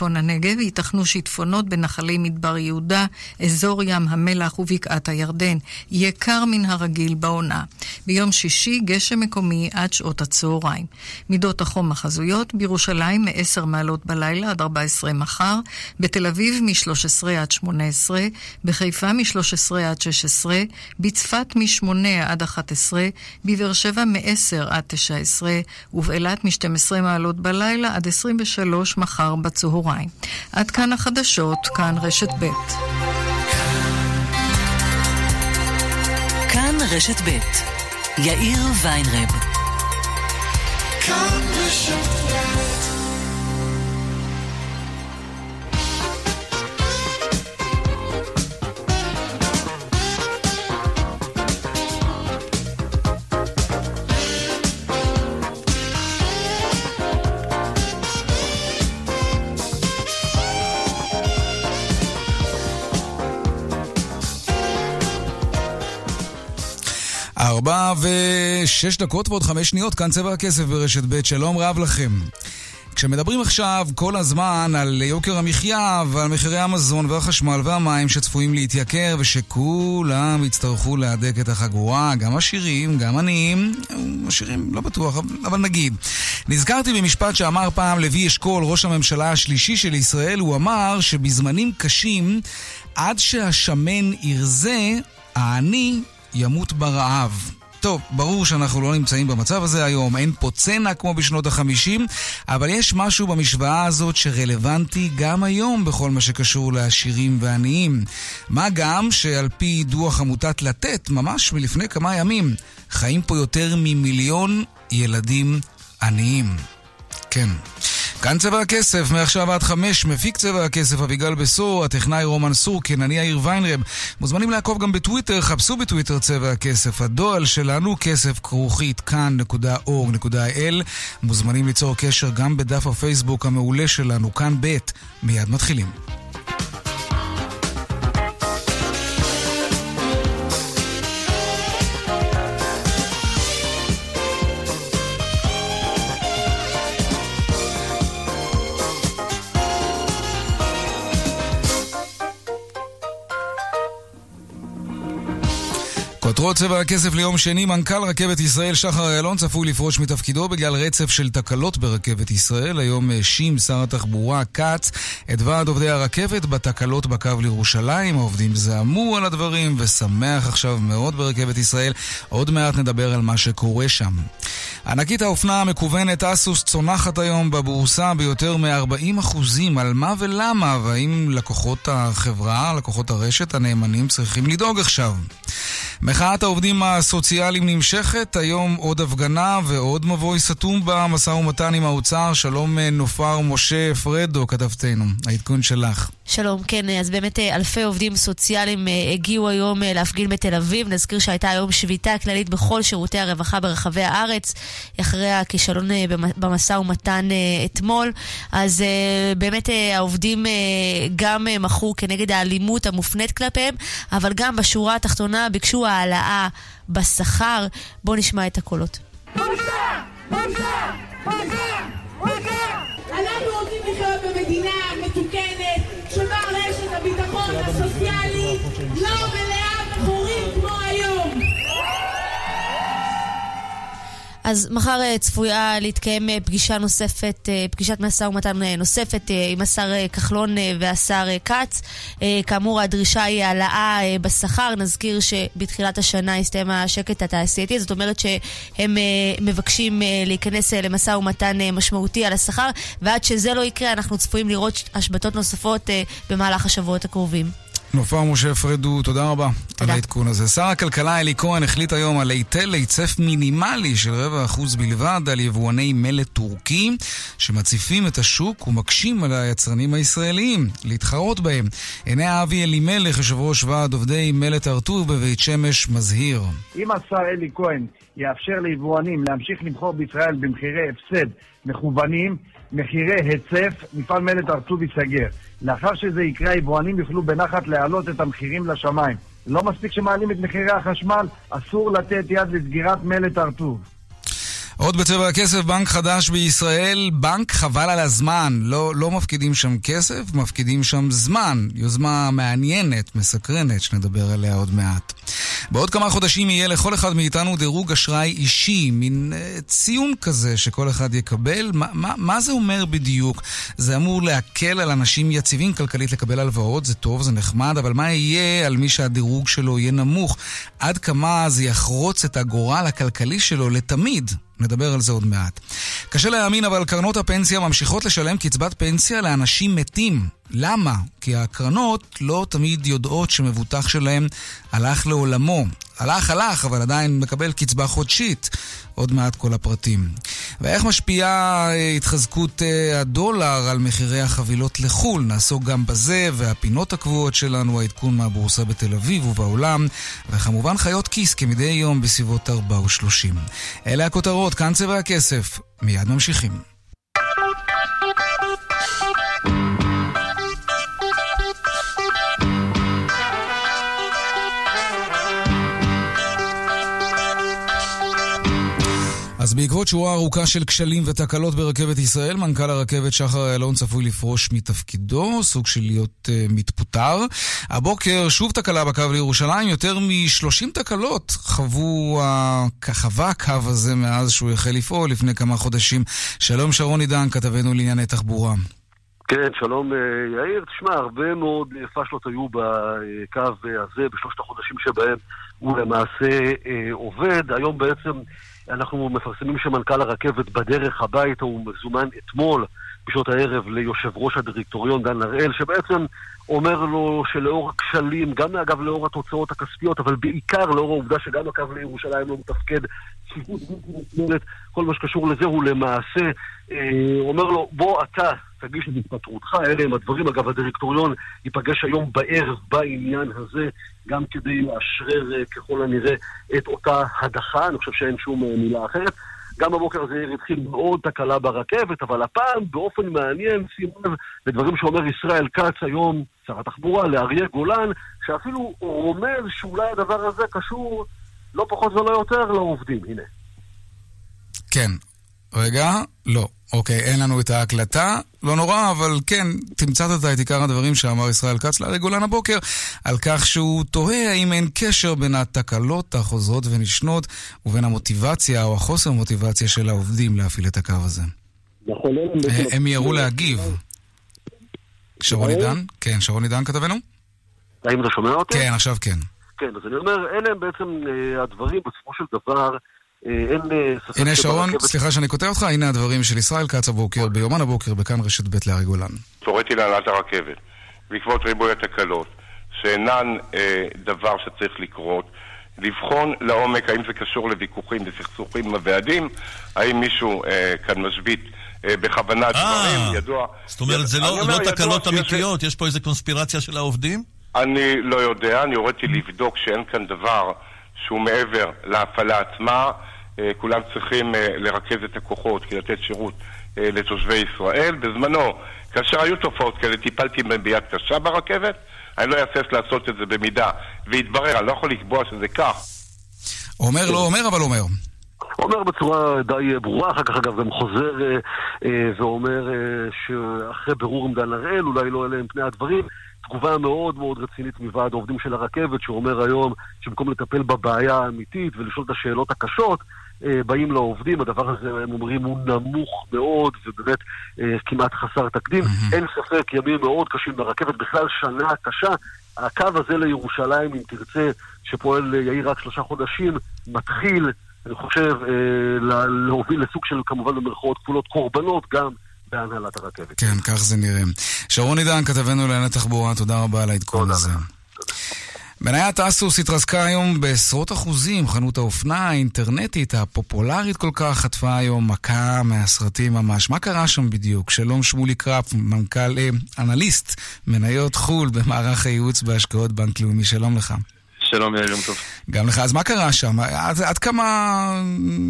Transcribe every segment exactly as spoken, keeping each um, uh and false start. צפון הנגב, ייתכנו שיטפונות בנחלי מדבר יהודה, אזור ים המלח ובקעת הירדן. יקר מן הרגיל בעונה. ביום שישי גשם מקומי עד שעות הצהריים. מידות החום החזויות בירושלים מ-עשר מעלות בלילה עד ארבע עשרה מחר, בתל אביב מ-שלוש עשרה עד שמונה עשרה, בחיפה מ-שלוש עשרה עד שש עשרה, בצפת מ-שמונה עד אחת עשרה, בבאר שבע מ-עשר עד תשע עשרה, ובאילת מ-שתים עשרה מעלות בלילה עד עשרים ושלוש מחר בצהריים. עד כאן החדשות, כאן רשת ב'. כאן רשת ב', יאיר ויינרב. כאן רשת ב'. ארבע ושש דקות ועוד חמש שניות, כאן צבע הכסף ברשת ב'. שלום רב לכם. כשמדברים עכשיו כל הזמן על יוקר המחיה ועל מחירי המזון והחשמל והמים שצפויים להתייקר ושכולם יצטרכו להדק את החגורה, גם עשירים, גם עניים, עשירים לא בטוח, אבל נגיד. נזכרתי במשפט שאמר פעם לוי אשכול, ראש הממשלה השלישי של ישראל. הוא אמר שבזמנים קשים, עד שהשמן ירזה, העני ימות ברעב. טוב, ברור שאנחנו לא נמצאים במצב הזה היום, אין פה צנע כמו בשנות החמישים, אבל יש משהו במשוואה הזאת שרלוונטי גם היום בכל מה שקשור לעשירים ועניים. מה גם שעל פי דוח עמותת לתת, ממש מלפני כמה ימים, חיים פה יותר ממיליון ילדים עניים. כן. כאן צבע הכסף, מעכשיו עד חמש, מפיק צבע הכסף אביגל בסור, הטכנאי רומן סורקין, אני יאיר ויינרב. מוזמנים לעקוב גם בטוויטר, חפשו בטוויטר צבע הכסף. הדואל שלנו כסף כרוכית כאן נקודה אורג נקודה איי אל. מוזמנים ליצור קשר גם בדף הפייסבוק המעולה שלנו, כאן ב'. מיד מתחילים. כותרות צבע הכסף ליום שני, מנכ"ל רכבת ישראל שחר איילון צפוי לפרוש מתפקידו בגלל רצף של תקלות ברכבת ישראל. היום האשים שר התחבורה כץ את ועד עובדי הרכבת בתקלות בקו לירושלים. העובדים זעמו על הדברים ושמח עכשיו מאוד ברכבת ישראל. עוד מעט נדבר על מה שקורה שם. ענקית האופנה המקוונת אסוס צונחת היום בבורסה ביותר מ-ארבעים אחוז. על מה ולמה, והאם לקוחות החברה, לקוחות הרשת, הנאמנים צריכים לדאוג עכשיו? מחאת העובדים הסוציאליים נמשכת, היום עוד הפגנה ועוד מבוי סתום במשא ומתן עם האוצר. שלום נופר משה פרדו, כתבתנו, העדכון שלך. שלום, כן, אז באמת אלפי עובדים סוציאליים הגיעו היום להפגין בתל אביב. נזכיר שהייתה היום שביתה כללית בכל שירותי הרווחה ברחבי הארץ, אחרי הכישלון במשא ומתן אתמול. אז באמת העובדים גם מחו כנגד האלימות המופנית כלפיהם, אבל גם בשורה התחתונה ביקשו העלאה בשכר. בוא נשמע את הקולות. בוא נשמע! בוא נשמע! בוא נשמע! בוא נשמע! אנחנו רוצים לחיות במדינה מתוקנת שבה רשת הביטחון הסוציאלי לא מלאה בחורים כמו היום. אז מחר צפויה להתקיים פגישה נוספת, פגישת משא ומתן נוספת עם השר כחלון והשר כץ. כאמור, הדרישה היא העלאה בשכר. נזכיר שבתחילת השנה הסתיים השקט התעשייתי, זאת אומרת שהם מבקשים להיכנס למשא ומתן משמעותי על השכר, ועד שזה לא יקרה אנחנו צפויים לראות השבתות נוספות במהלך השבועות הקרובים. נופר משה פרדו, תודה רבה על העדכון הזה. שר הכלכלה אלי כהן החליט היום על היטל היצף מינימלי של רבע אחוז בלבד על יבואני מלט טורקים שמציפים את השוק ומקשים על היצרנים הישראליים להתחרות בהם. הנה אבי אלימלך, יושב ראש ועד עובדי מלט ארטוב בבית שמש, מזהיר. אם השר אלי כהן יאפשר ליבואנים להמשיך למכור בישראל במחירי הפסד מכוונים, מחירי היצף, מפעל מלט ארטוב ייסגר. לאחר שזה יקרה, היבואנים יוכלו בנחת להעלות את המחירים לשמיים. לא מספיק שמעלים את מחירי החשמל, אסור לתת יד לסגירת מלט ארטוב. עוד בצבע הכסף, בנק חדש בישראל, בנק חבל על הזמן, לא, לא מפקידים שם כסף, מפקידים שם זמן, יוזמה מעניינת, מסקרנת, שנדבר עליה עוד מעט. בעוד כמה חודשים יהיה לכל אחד מאיתנו דירוג אשראי אישי, מין uh, ציון כזה שכל אחד יקבל. מה, מה, מה זה אומר בדיוק? זה אמור להקל על אנשים יציבים כלכלית לקבל הלוואות, זה טוב, זה נחמד, אבל מה יהיה על מי שהדירוג שלו יהיה נמוך? עד כמה זה יחרוץ את הגורל הכלכלי שלו לתמיד? נדבר על זה עוד מעט. קשה להאמין, אבל קרנות הפנסיה ממשיכות לשלם קצבת פנסיה לאנשים מתים. למה? כי הקרנות לא תמיד יודעות שמבוטח שלהם הלך לעולמו. הלך, הלך, אבל עדיין מקבל קצבה חודשית. עוד מעט כל הפרטים. ואיך משפיעה התחזקות הדולר על מחירי החבילות לחול? נעסוק גם בזה, והפינות הקבועות שלנו, העדכון מהבורסה בתל אביב ובעולם, וכמובן חיות כיס כמדי יום בסביבות ארבע ושלושים. אלה הכותרות, כאן צבע הכסף. מיד ממשיכים. אז בעקבות שורה ארוכה של כשלים ותקלות ברכבת ישראל, מנכ"ל הרכבת שחר איילון צפוי לפרוש מתפקידו, סוג של להיות uh, מתפוטר. הבוקר שוב תקלה בקו לירושלים, יותר מ-שלושים תקלות חוו הכחבה uh, הקו הזה מאז שהוא החל לפעול לפני כמה חודשים. שלום שרון עידן, כתבנו לענייני תחבורה. כן, שלום יאיר. תשמע, הרבה מאוד פשלות היו בקו הזה בשלושת החודשים שבהם הוא למעשה אה, עובד. היום בעצם אנחנו מפרסמים שמנכ"ל הרכבת בדרך הביתה, הוא מזומן אתמול בשעות הערב ליושב ראש הדירקטוריון דן הראל, שבעצם אומר לו שלאור הכשלים, גם אגב לאור התוצאות הכספיות, אבל בעיקר לאור העובדה שגם הקו לירושלים לא מתפקד, כל מה שקשור לזה, הוא למעשה אומר לו, בוא אתה תגיש את התפטרותך. אלה הם הדברים. אגב, הדירקטוריון ייפגש היום בערב בעניין הזה, גם כדי לאשרר ככל הנראה את אותה הדחה, אני חושב שאין שום מילה אחרת. גם הבוקר הזה התחיל מאוד תקלה ברכבת, אבל הפעם באופן מעניין, סימן לדברים שאומר ישראל כץ היום, שר התחבורה, לאריה גולן, שאפילו רומז שאולי הדבר הזה קשור לא פחות ולא יותר לעובדים. הנה. כן. רגע, לא. אוקיי, אין לנו את ההקלטה, לא נורא, אבל כן, תמצאת את העיקר הדברים שאמר ישראל כץ לאריה גולן הבוקר, על כך שהוא תוהה האם אין קשר בין התקלות החוזרות ונשנות, ובין המוטיבציה או החוסר מוטיבציה של העובדים להפעיל את הקו הזה. הם יראו להגיב. שרון עידן? כן, שרון עידן כתבנו? האם אתה שומע אותי? כן, עכשיו כן. כן, אז אני אומר, אלה הם בעצם הדברים בסופו של דבר... הנה שרון, סליחה שאני כותב אותך, הנה הדברים של ישראל כץ הבוקר ביומן הבוקר בכאן רשת ב' לאריה גולן. תורתי להעלת הרכבת בעקבות ריבוי התקלות שאינן דבר שצריך לקרות, לבחון לעומק האם זה קשור לוויכוחים וסכסוכים בוועדים, האם מישהו כאן משבית בכוונה דברים ידוע. זאת אומרת זה לא תקלות אמיתיות, יש פה איזו קונספירציה של העובדים? אני לא יודע, אני הורדתי לבדוק שאין כאן דבר שהוא מעבר להפעלה עצמה. כולם צריכים לרכז את הכוחות כי לתת שירות לתושבי ישראל. בזמנו, כאשר היו תופעות כאלה, טיפלתי ביד קשה ברכבת. אני לא אעשה לעשות את זה במידה והתברר, אני לא יכול לקבוע שזה כך. אומר, לא אומר, אבל אומר. אומר בצורה די ברורה, אחר כך אגב גם חוזר ואומר שאחרי ברור עם דן הראל, אולי לא אלה הם פני הדברים. תגובה מאוד מאוד רצינית מוועד העובדים של הרכבת, שאומר היום שבמקום לטפל בבעיה האמיתית ולשאול את השאלות הקשות, באים לעובדים, הדבר הזה הם אומרים הוא נמוך מאוד ובאמת כמעט חסר תקדים. Mm-hmm. אין ספק ימים מאוד קשים ברכבת, בכלל שנה קשה. הקו הזה לירושלים, אם תרצה, שפועל יאיר רק שלושה חודשים, מתחיל, אני חושב, להוביל לסוג של כמובן במרכאות כפולות קורבנות גם בהנהלת הרכבת. כן, כך זה נראה. שרון עידן, כתבנו לענייני תחבורה, תודה רבה על העדכון הזה. מניית אסוס התרסקה היום בעשרות אחוזים, חנות האופנה האינטרנטית הפופולרית כל כך חטפה היום מכה מהסרטים ממש. מה קרה שם בדיוק? שלום שמולי קראפ, מנכ"ל אנליסט מניות חול במערך הייעוץ בהשקעות בנק לאומי, שלום לך. שלום, יום טוב. גם לך, אז מה קרה שם? עד, עד כמה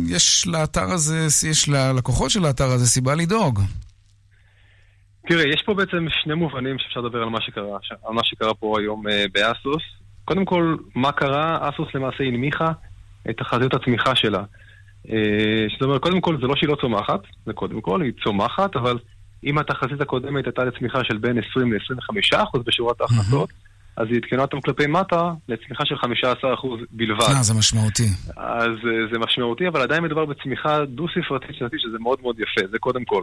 יש לאתר הזה, יש ללקוחות של האתר הזה סיבה לדאוג? תראה, יש פה בעצם שני מובנים שאפשר לדבר על מה שקרה, על מה שקרה פה היום באסוס. קודם כל, מה קרה? אסוס למעשה הנמיכה את תחזיות הצמיחה שלה. זאת אומרת, קודם כל, זה לא שהיא לא צומחת, זה קודם כל, היא צומחת, אבל אם התחזית הקודמת הייתה לצמיחה של בין עשרים עד עשרים וחמישה אחוז בשורת ההכנסות, אז היא התקנה אותם כלפי מטה לצמיחה של חמישה עשר אחוז בלבד. זה משמעותי. אז זה משמעותי, אבל עדיין מדבר בצמיחה דו-ספרתית שנתית, שזה מאוד מאוד יפה, זה קודם כל.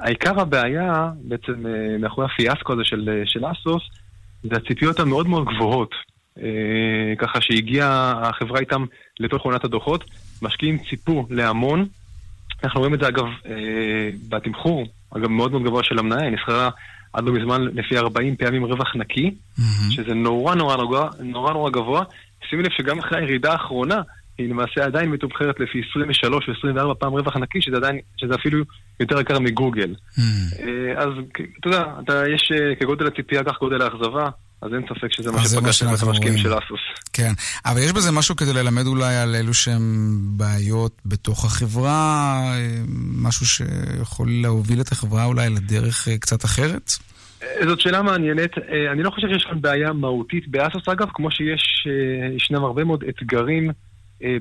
העיקר הבעיה, בעצם מאחורי הפיאסקו הזה של אסוס, זה הציפיות המאוד מאוד גבוהות. ככה שהגיעה החברה איתם לתוך עונת הדוחות, משקיעים ציפו להמון. אנחנו רואים את זה, אגב, בתמחור, אגב, מאוד מאוד גבוה של המניה, נסחרה עד לא מזמן לפי ארבעים פעמים רווח נקי, שזה נורא נורא נורא נורא גבוה. שימי לב שגם אחרי הירידה האחרונה, היא למעשה עדיין מתומחרת לפי עשרים ושלוש או עשרים וארבע פעם רווח נקי, שזה עדיין, שזה אפילו יותר יקר מגוגל. אז, אתה יודע, יש כגודל הציפייה, כך גודל האכזבה, אז אין ספק שזה מה שפגשתם את המשקיעים של אסוס. כן, אבל יש בזה משהו כדי ללמד אולי על אלו שהם בעיות בתוך החברה, משהו שיכול להוביל את החברה אולי לדרך קצת אחרת? זאת שאלה מעניינת. אני לא חושב שיש כאן בעיה מהותית באסוס, אגב, כמו שיש ישנם הרבה מאוד אתגרים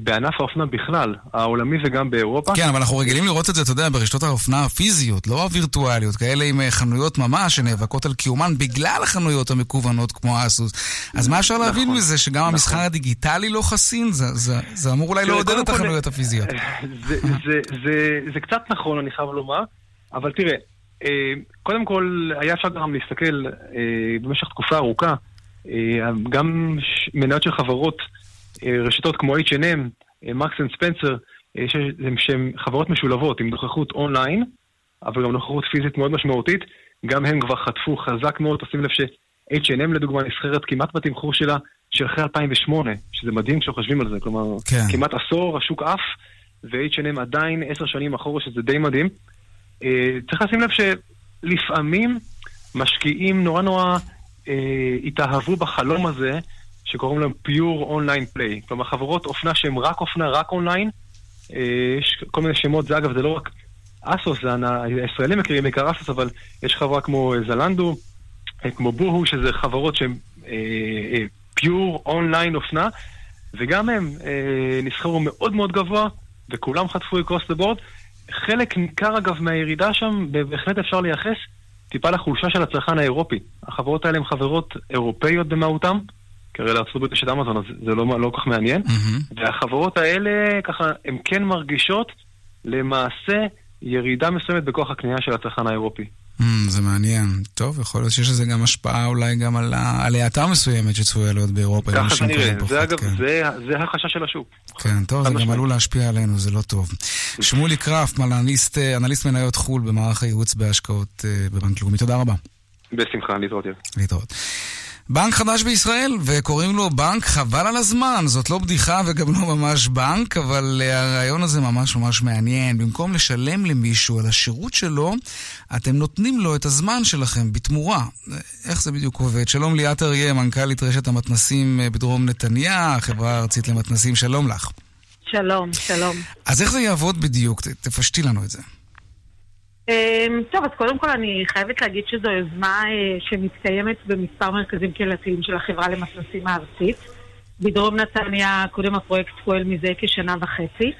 בענף האופנה בכלל, העולמי וגם באירופה. כן, אבל אנחנו רגילים לראות את זה, אתה יודע, ברשתות האופנה הפיזיות, לא הווירטואליות, כאלה עם חנויות ממש שנאבקות על קיומן בגלל החנויות המקוונות כמו אסוס. אז מה אפשר להבין מזה, שגם המסחר הדיגיטלי לא חסין? זה אמור אולי לעודד את החנויות הפיזיות. זה קצת נכון, אני חייב לומר, אבל תראה, קודם כל, היה אפשר גם להסתכל במשך תקופה ארוכה, גם מניות של חברות רשתות כמו אייץ' אנד אם, Marks and Spencer, שהן חברות משולבות עם נוכחות אונליין, אבל גם נוכחות פיזית מאוד משמעותית, גם הן כבר חטפו חזק מאוד, תשים לב ש-אייץ' אנד אם לדוגמה נסחרת כמעט בתמחור שלה של אחרי אלפיים ושמונה, שזה מדהים כשחושבים על זה, כלומר כן. כמעט עשור, השוק אף, ו-אייץ' אנד אם עדיין עשר שנים אחורה, שזה די מדהים. צריך לשים לב שלפעמים משקיעים נורא נורא התאהבו בחלום הזה, שקוראים להם פיור אונליין פליי. כלומר, חברות אופנה שהן רק אופנה, רק אונליין. יש כל מיני שמות, זה אגב, זה לא רק אסוס, זה הישראלים מכירים בעיקר אסוס, אבל יש חברה כמו זלנדו, כמו בוהו, שזה חברות שהן פיור אונליין אופנה, וגם הם נסחרו מאוד מאוד גבוה, וכולם חטפו across the board. חלק ניכר, אגב, מהירידה שם, בהחלט אפשר לייחס טיפה לחולשה של הצרכן האירופי. החברות האלה הן חברות אירופאיות במהותם, כרי לארצות הברית יש את אמזון, אז זה לא, לא כל כך מעניין. Mm-hmm. והחברות האלה, ככה, הן כן מרגישות למעשה ירידה מסוימת בכוח הקנייה של הצרכן האירופי. Mm, זה מעניין. טוב, יכול להיות שיש לזה גם השפעה אולי גם על העלייתה מסוימת שצפויה להיות באירופה. ככה זה נראה. זה, אגב, כן. זה, זה החשש של השוק. כן, טוב, זה גם עלול להשפיע עלינו, זה לא טוב. שמולי קראפ, אנליסט, אנליסט מניות חול במערך הייעוץ בהשקעות בבנק לאומי. תודה רבה. בשמחה, להתראות. להתראות. בנק חדש בישראל, וקוראים לו בנק חבל על הזמן. זאת לא בדיחה וגם לא ממש בנק, אבל הרעיון הזה ממש ממש מעניין. במקום לשלם למישהו על השירות שלו, אתם נותנים לו את הזמן שלכם בתמורה. איך זה בדיוק עובד? שלום ליאת אריה, מנכ"לית רשת המתנסים בדרום נתניה, חברה ארצית למתנסים. שלום לך. שלום, שלום. אז איך זה יעבוד בדיוק? תפשטי לנו את זה. טוב, אז קודם כל אני חייבת להגיד שזו יוזמה שמתקיימת במספר מרכזים קהילתיים של החברה למתנסים הארצית. בדרום נתניה קודם הפרויקט פועל מזה כשנה וחצי,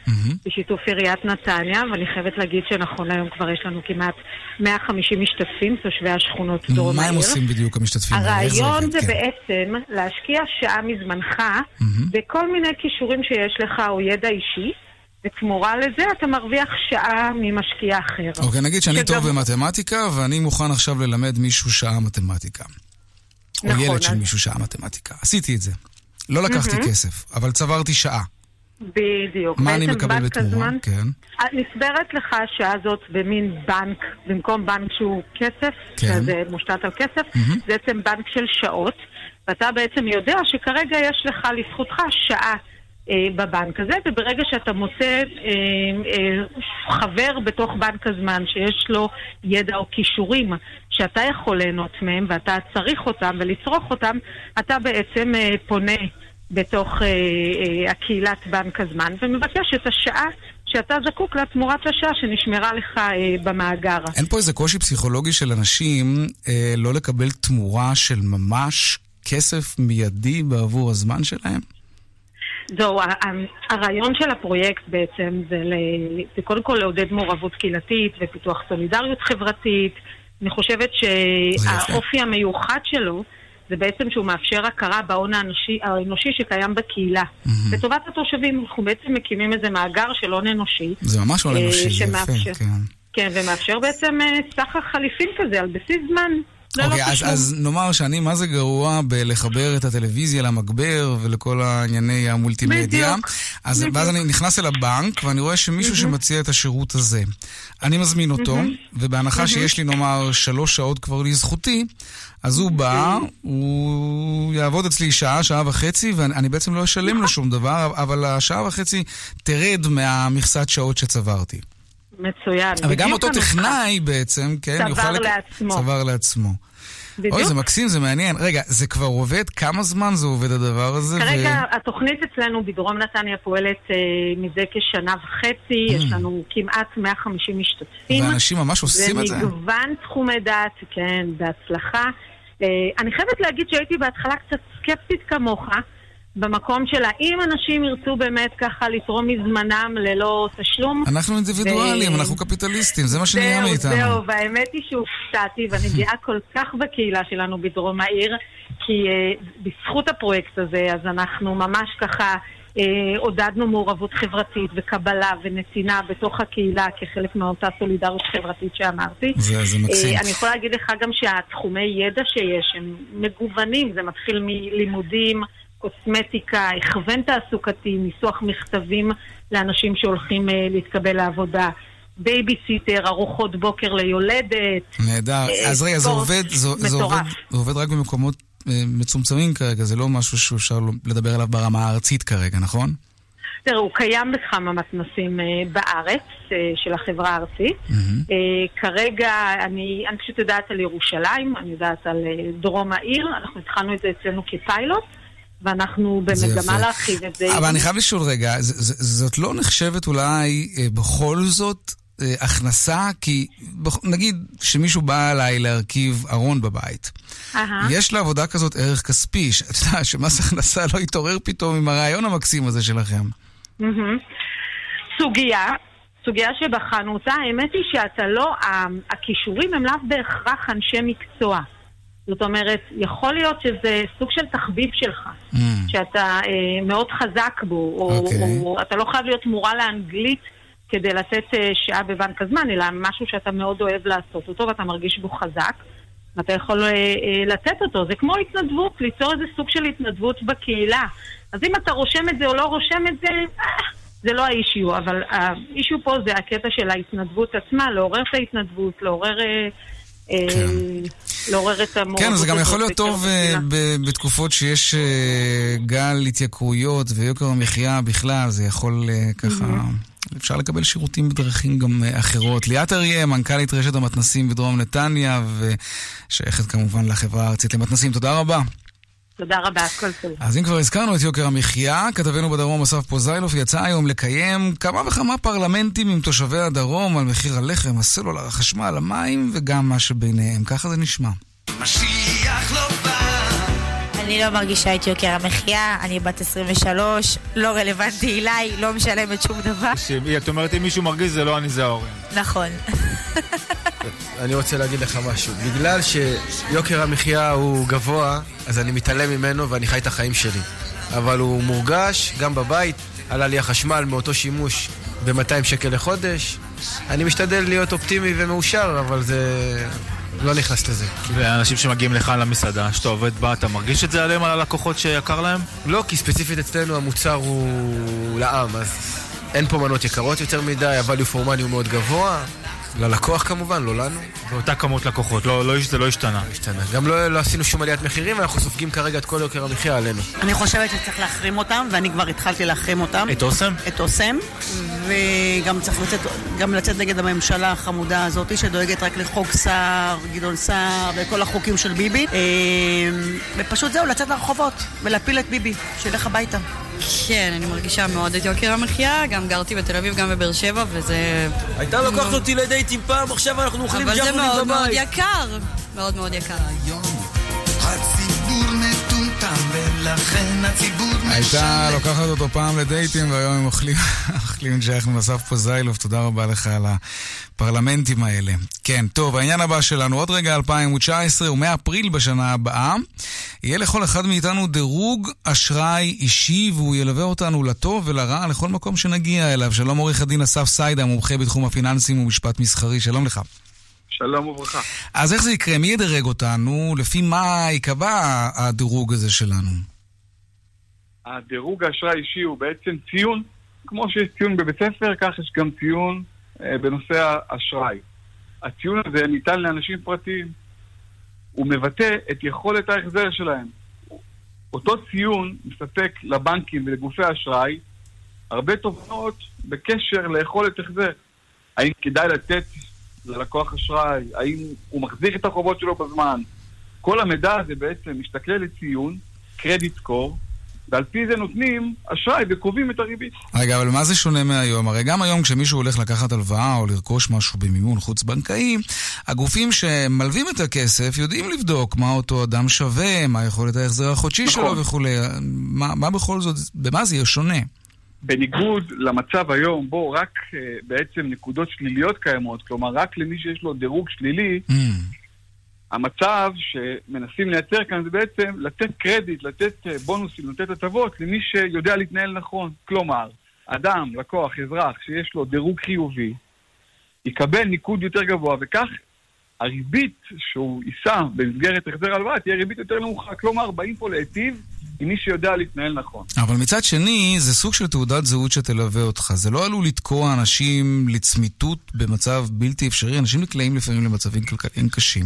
בשיתוף עיריית נתניה, ואני חייבת להגיד שנכון היום כבר יש לנו כמעט מאה וחמישים משתתפים, תושבי השכונות דרום העיר. מה הם עושים בדיוק המשתתפים? הרעיון זה בעצם להשקיע שעה מזמנך בכל מיני כישורים שיש לך או ידע אישי, בתמורה לזה אתה מרוויח שעה ממשקיע אחר. אוקיי, נגיד שאני טוב במתמטיקה, ואני מוכן עכשיו ללמד מישהו שעה מתמטיקה. או ילד של מישהו שעה מתמטיקה. עשיתי את זה. לא לקחתי כסף, אבל צברתי שעה. בדיוק. מה אני מקבל בתמורה? נסברת לך השעה הזאת במין בנק, במקום בנק שהוא כסף, שזה מושתת על כסף, זה בעצם בנק של שעות, ואתה בעצם יודע שכרגע יש לך לזכותך שעה בבנק הזה, וברגע שאתה מוצא חבר בתוך בנק הזמן שיש לו ידע או כישורים שאתה יכול ליהנות מהם ואתה צריך אותם ולצרוך אותם, אתה בעצם פונה בתוך הקהילת בנק הזמן ומבקש את השעה שאתה זקוק לתמורת השעה שנשמרה לך במאגר. אין פה איזה קושי פסיכולוגי של אנשים לא לקבל תמורה של ממש כסף מיידי בעבור הזמן שלהם? זהו, הרעיון של הפרויקט בעצם זה, זה קודם כל לעודד מעורבות קהילתית ופיתוח סולידריות חברתית. אני חושבת שהאופי המיוחד שלו זה בעצם שהוא מאפשר הכרה בהון האנושי, האנושי שקיים בקהילה. לטובת התושבים אנחנו בעצם מקימים איזה מאגר של הון אנושי. זה ממש הון אנושי, זה יפה, כן. כן, ומאפשר בעצם סחר חליפין כזה על בסיס זמן. אוקיי, אז, אז נאמר שאני מה זה גרוע בלחבר את הטלוויזיה למגבר ולכל הענייני המולטימדיה. אז בדיוק. ואז אני נכנס אל הבנק ואני רואה שמישהו mm-hmm. שמציע את השירות הזה. אני מזמין אותו, mm-hmm. ובהנחה mm-hmm. שיש לי נאמר שלוש שעות כבר לזכותי, אז הוא בא, mm-hmm. הוא יעבוד אצלי שעה, שעה וחצי, ואני בעצם לא אשלם לו שום דבר, אבל השעה וחצי תרד מהמכסת שעות שצברתי. מצוין. אבל גם אותו טכנאי בעצם, כן, יוכל... צבר לעצמו. צבר לעצמו. אוי, זה מקסים, זה מעניין. רגע, זה כבר עובד? כמה זמן זה עובד הדבר הזה? כרגע, התוכנית אצלנו בדרום נתניה פועלת מזה כשנה וחצי, יש לנו כמעט מאה וחמישים משתתפים. ואנשים ממש עושים את זה. ומגוון תחומי דעת, כן, בהצלחה. אני חייבת להגיד שהייתי בהתחלה קצת סקפטית כמוך, במקום שלה, אם אנשים ירצו באמת ככה לתרום מזמנם ללא תשלום... אנחנו אינדיבידואלים, ו... אנחנו קפיטליסטים, זה מה שנהיה מאיתנו. זהו, זהו, והאמת היא שהופתעתי, ואני גאה כל כך בקהילה שלנו בדרום העיר, כי uh, בזכות הפרויקט הזה, אז אנחנו ממש ככה uh, עודדנו מעורבות חברתית וקבלה ונתינה בתוך הקהילה, כחלק מאותה סולידריות חברתית שאמרתי. זה, זה מקסים. Uh, אני יכולה להגיד לך גם שהתחומי ידע שיש, הם מגוונים, זה מתחיל מלימודים... קוסמטיקה, הכוון תעסוקתי, ניסוח מכתבים לאנשים שהולכים להתקבל לעבודה, בייביסיטר, ארוחות בוקר ליולדת. נהדר. אז רגע, זה עובד רק במקומות מצומצמים כרגע, זה לא משהו שאפשר לדבר עליו ברמה הארצית כרגע, נכון? תראה, הוא קיים בכמה מתנסים בארץ של החברה הארצית. כרגע אני פשוט יודעת על ירושלים, אני יודעת על דרום העיר, אנחנו התחלנו את זה אצלנו כפיילוט, ואנחנו במגמה להרחיב את זה. אבל אני חייב לשאול רגע, זאת לא נחשבת אולי בכל זאת הכנסה? כי נגיד שמישהו בא אליי להרכיב ארון בבית. יש לעבודה כזאת ערך כספי, שאתה יודע שמס הכנסה לא יתעורר פתאום עם הרעיון המקסים הזה שלכם. סוגיה, סוגיה שבחנו אותה, האמת היא שאתה לא, הכישורים הם לאו בהכרח אנשי מקצוע. זאת אומרת, יכול להיות שזה סוג של תחביב שלך, mm. שאתה אה, מאוד חזק בו, או, okay. או אתה לא חייב להיות מורה לאנגלית כדי לתת אה, שעה בבנק הזמן, אלא משהו שאתה מאוד אוהב לעשות אותו, ואתה מרגיש בו חזק, ואתה יכול אה, אה, לתת אותו. זה כמו התנדבות, ליצור איזה סוג של התנדבות בקהילה. אז אם אתה רושם את זה או לא רושם את זה, אה, זה לא האישיו, אבל האישיו פה זה הקטע של ההתנדבות עצמה, לעורר את ההתנדבות, לעורר... אה, כן, זה גם יכול להיות טוב בתקופות שיש גל התייקרויות ויוקר המחיה בכלל, זה יכול ככה, אפשר לקבל שירותים בדרכים גם אחרות. ליאת אריה, מנכ"לית רשת המתנסים בדרום נתניה ושייכת כמובן לחברה הארצית למתנסים, תודה רבה. תודה רבה, כל טוב. אז אם כבר הזכרנו את יוקר המחיה, כתבנו בדרום אסף פוזיילוף יצא היום לקיים כמה וכמה פרלמנטים עם תושבי הדרום על מחיר הלחם, הסלולר, החשמל, המים וגם מה שביניהם. ככה זה נשמע. משיח לא בא. אני לא מרגישה את יוקר המחיה, אני בת עשרים ושלוש, לא רלוונטי אליי, לא משלמת שום דבר. את אומרת, אם מישהו מרגיש זה לא אני, זה ההורים. נכון. אני רוצה להגיד לך משהו. בגלל שיוקר המחיה הוא גבוה, אז אני מתעלם ממנו ואני חי את החיים שלי. אבל הוא מורגש, גם בבית, עלה לי החשמל מאותו שימוש ב-מאתיים שקל לחודש. אני משתדל להיות אופטימי ומאושר, אבל זה... לא נכנס לזה. והאנשים שמגיעים לך למסעדה, שאתה עובד בה, אתה מרגיש את זה עליהם, על הלקוחות שיקר להם? לא, כי ספציפית אצלנו המוצר הוא לעם, אז אין פה מנות יקרות יותר מדי, אבל הפורמלי הוא מאוד גבוה. ללקוח כמובן, לא לנו. ואותה כמות לקוחות, לא, לא, זה לא השתנה. לא השתנה. גם לא, לא עשינו שום עליית מחירים, ואנחנו סופגים כרגע את כל יוקר המחיה עלינו. אני חושבת שצריך להחרים אותם, ואני כבר התחלתי להחרים אותם. את אוסם? את אוסם, וגם צריך לצאת, גם לצאת נגד הממשלה החמודה הזאת, שדואגת רק לחוק שר, גדעון שר, וכל החוקים של ביבי. ופשוט זהו, לצאת לרחובות, ולהפיל את ביבי, שילך הביתה. כן, אני מרגישה מאוד את יוקר המחיה, גם גרתי בתל אביב, גם בבאר שבע, וזה... הייתה לוקחת אותי לדייטים פעם, עכשיו אנחנו אוכלים ג'אמונים בבית. אבל זה מאוד מאוד יקר, מאוד מאוד יקר. הייתה לוקחת אותו פעם לדייטים והיום הם אוכלים אוכלים שאנחנו מסף פה זיילוב. תודה רבה לך על הפרלמנטים האלה. כן, טוב, העניין הבא שלנו עוד רגע אלפיים ותשע עשרה ומאפריל בשנה הבאה יהיה לכל אחד מאיתנו דירוג אשראי אישי, והוא ילווה אותנו לטוב ולרע לכל מקום שנגיע אליו. שלום עורך הדין אסף סיידה, מומחה בתחום הפיננסים ומשפט מסחרי, שלום לך. שלום וברכה. אז איך זה יקרה? מי ידרג אותנו? לפי מה יקבע הדירוג הזה שלנו? הדירוג האשראי אישי הוא בעצם ציון, כמו שיש ציון בבית ספר, כך יש גם ציון אה, בנושא האשראי. הציון הזה ניתן לאנשים פרטיים, הוא מבטא את יכולת ההחזר שלהם. אותו ציון מספק לבנקים ולגופי האשראי הרבה תובנות בקשר ליכולת החזר. האם כדאי לתת ללקוח אשראי, האם הוא מחזיק את החובות שלו בזמן. כל המידע הזה בעצם משתכלל לציון, קרדיט סקור, ועל פי זה נותנים אשראי וקובעים את הריבית. רגע, אבל מה זה שונה מהיום? הרי גם היום כשמישהו הולך לקחת הלוואה או לרכוש משהו במימון חוץ-בנקאי, הגופים שמלווים את הכסף יודעים לבדוק מה אותו אדם שווה, מה יכולת ההחזר החודשי נכון. שלו וכו'. מה, מה בכל זאת, במה זה יהיה שונה? בניגוד למצב היום, בו רק uh, בעצם נקודות שליליות קיימות, כלומר רק למי שיש לו דירוג שלילי, mm. המצב שמנסים לייצר כאן זה בעצם לתת קרדיט, לתת uh, בונוסים, לתת הטבות למי שיודע להתנהל נכון. כלומר, אדם, לקוח, אזרח שיש לו דירוג חיובי, יקבל ניקוד יותר גבוה, וכך הריבית שהוא יישא במסגרת החזר הלוואה תהיה ריבית יותר נמוכה. כלומר, באים פה להיטיב עם מי שיודע להתנהל נכון. אבל מצד שני, זה סוג של תעודת זהות שתלווה אותך. זה לא עלול לתקוע אנשים לצמיתות במצב בלתי אפשרי. אנשים נקלעים לפעמים למצבים כלכליים קשים.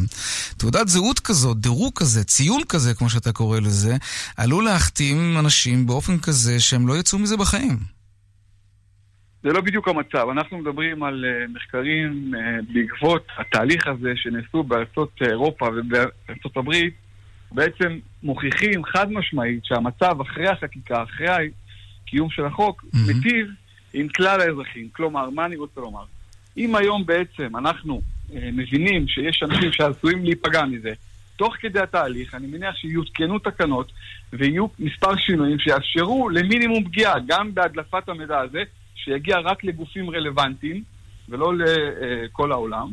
תעודת זהות כזאת, דירוג כזה, ציון כזה, כמו שאתה קורא לזה, עלול להחתים אנשים באופן כזה שהם לא יצאו מזה בחיים. זה לא בדיוק המצב. אנחנו מדברים על מחקרים בעקבות התהליך הזה שנעשו בארצות אירופה ובארצות הברית, בעצם מוכיחים חד משמעית שהמצב אחרי החקיקה, אחרי הקיום של החוק, mm-hmm. מטיב עם כלל האזרחים. כלומר, מה אני רוצה לומר? אם היום בעצם אנחנו אה, מבינים שיש אנשים שעשויים להיפגע מזה, תוך כדי התהליך אני מניח שיותקנו תקנות ויהיו מספר שינויים שיאפשרו למינימום פגיעה, גם בהדלפת המידע הזה, שיגיע רק לגופים רלוונטיים ולא לכל העולם,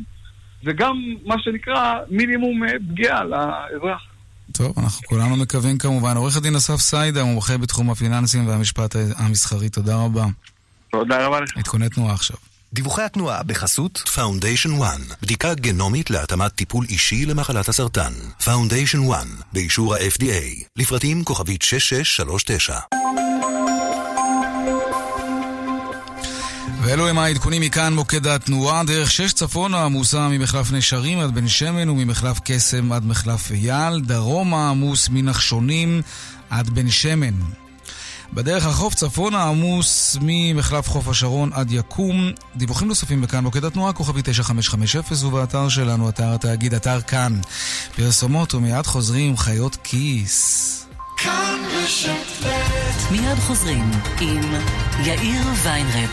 וגם מה שנקרא מינימום פגיעה לאזרח. טוב, אנחנו כולנו מקווים כמובן. עורך הדין אסף סיידה, מומחה בתחום הפיננסים והמשפט המסחרי, תודה רבה. תודה רבה לך. עדכוני תנועה עכשיו. דיווחי התנועה בחסות Foundation One, בדיקה גנומית להתאמת טיפול אישי למחלת הסרטן. Foundation One, באישור ה-אף די איי, לפרטים כוכבית שש שש שלוש תשע. ואלו הם העדכונים מכאן מוקד התנועה. דרך שש צפונה עמוסה ממחלף נשרים עד בן שמן וממחלף קסם עד מחלף אייל. דרומה עמוס מנחשונים עד בן שמן. בדרך החוף צפונה עמוס ממחלף חוף השרון עד יקום. דיווחים נוספים בכאן מוקד התנועה כוכבי תשע חמש חמש אפס ובאתר שלנו, אתר התאגיד, אתר כאן. פרסומות ומיד חוזרים חיות כיס. כאן רשת ב' מיד חוזרים עם יאיר ויינרב.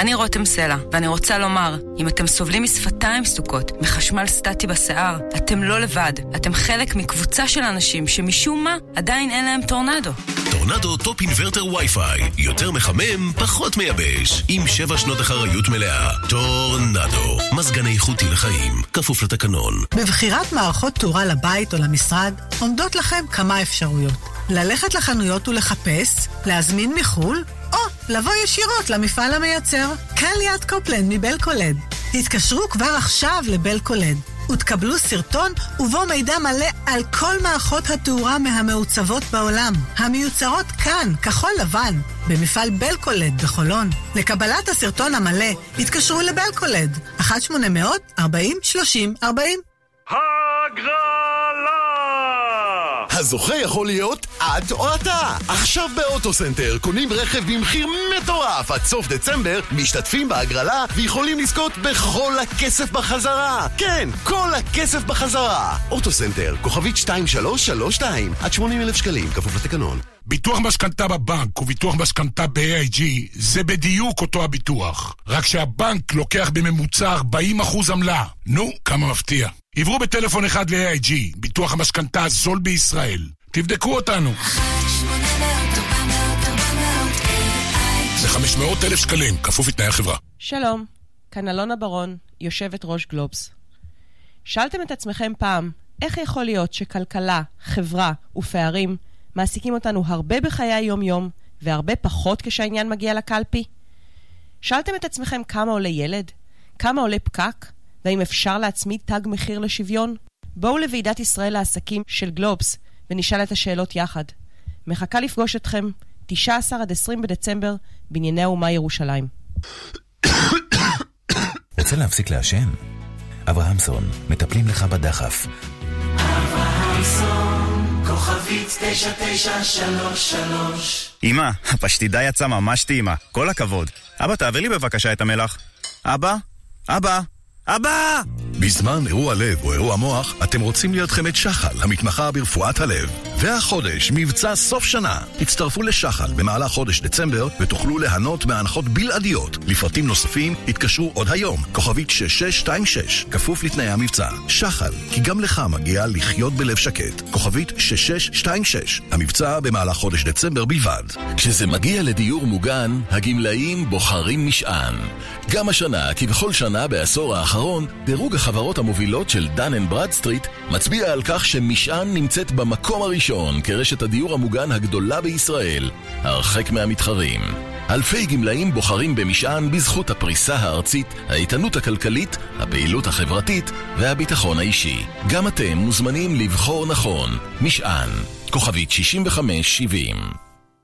אני רותם סלע, ואני רוצה לומר, אם אתם סובלים משפתיים סוכות, מחשמל סטטי בשיער, אתם לא לבד. אתם חלק מקבוצה של אנשים שמשום מה עדיין אין להם טורנדו. טורנדו טופ אינברטר וי-פיי. יותר מחמם, פחות מייבש. עם שבע שנות אחריות מלאה. טורנדו. מזגן איכותי לחיים. כפוף לתקנון. בבחירת מערכות תאורה לבית או למשרד, עומדות לכם כמה אפשרויות. ללכת לחנויות ולחפש, להזמין מחול, או לבוא ישירות למפעל המייצר. כאן ליד קופלן מבלקולד. תתקשרו כבר עכשיו לבלקולד ותקבלו סרטון ובו מידע מלא על כל מערכות התאורה מהמעוצבות בעולם, המיוצרות כאן, כחול לבן, במפעל בלקולד בחולון. לקבלת הסרטון המלא, התקשרו לבלקולד, אחת שמונה אפס אפס ארבעים שלושים ארבעים. הגרלה! הזוכה יכול להיות את או אתה. עכשיו באוטו סנטר קונים רכב במחיר מטורף עד סוף דצמבר, משתתפים בהגרלה ויכולים לזכות בכל הכסף בחזרה. כן, כל הכסף בחזרה. אוטו סנטר, כוכבית שתיים שלוש שלוש שתיים, עד שמונים אלף שקלים, כפוף לתקנון. ביטוח משכנתה בבנק וביטוח משכנתה ב-איי איי ג'י זה בדיוק אותו הביטוח, רק שהבנק לוקח בממוצע ארבעים אחוז עמלה. נו, כמה מפתיע. עברו בטלפון אחד ל-איי איי ג'י, ביטוח המשכנתה זול בישראל. תבדקו אותנו. זה חמש מאות אלף שקלים, כפוף לתנאי החברה. שלום, כאן אלונה ברון, יושבת ראש גלובס. שאלתם את עצמכם פעם, איך יכול להיות שכלכלה, חברה ופערים מעסיקים אותנו הרבה בחיי היום-יום והרבה פחות כשהעניין מגיע לקלפי? שאלתם את עצמכם כמה עולה ילד? כמה עולה פקק? והאם אפשר להצמיד תג מחיר לשוויון? בואו לוועידת ישראל לעסקים של גלובס ונשאל את השאלות יחד. מחכה לפגוש אתכם תשעה עשר עד עשרים בדצמבר בנייני האומה ירושלים. רוצה להפסיק לעשן? אברהמסון, מטפלים לך בדחף. אברהמסון, כוכבית תשע תשע שלוש שלוש. אמא, הפשטידה יצא ממש טעימה, כל הכבוד. אבא, תעביר לי בבקשה את המלח. אבא, אבא, אבא! בזמן אירוע לב או אירוע מוח, אתם רוצים לידכם את שחל, המתמחה ברפואת הלב. והחודש, מבצע סוף שנה. הצטרפו לשחל במהלך חודש דצמבר ותוכלו להנות מהנחות בלעדיות. לפרטים נוספים התקשרו עוד היום, כוכבית שש שש שתיים שש, כפוף לתנאי המבצע. שחל, כי גם לך מגיע לחיות בלב שקט. כוכבית שש שש שתיים שש, המבצע במהלך חודש דצמבר בלבד. כשזה מגיע לדיור מוגן, הגמלאים בוחרים משען. גם השנה, כי בכל שנה בעשור האחרון, דירוג החברות המובילות של דן אנד ברדסטריט מצביע על כך שמשען נמצאת במקום הראשון כרשת הדיור המוגן הגדולה בישראל, הרחק מהמתחרים. אלפי גמלאים בוחרים במשען בזכות הפריסה הארצית, האיתנות הכלכלית, הפעילות החברתית והביטחון האישי. גם אתם מוזמנים לבחור נכון. משען, כוכבית שישים וחמש שבעים.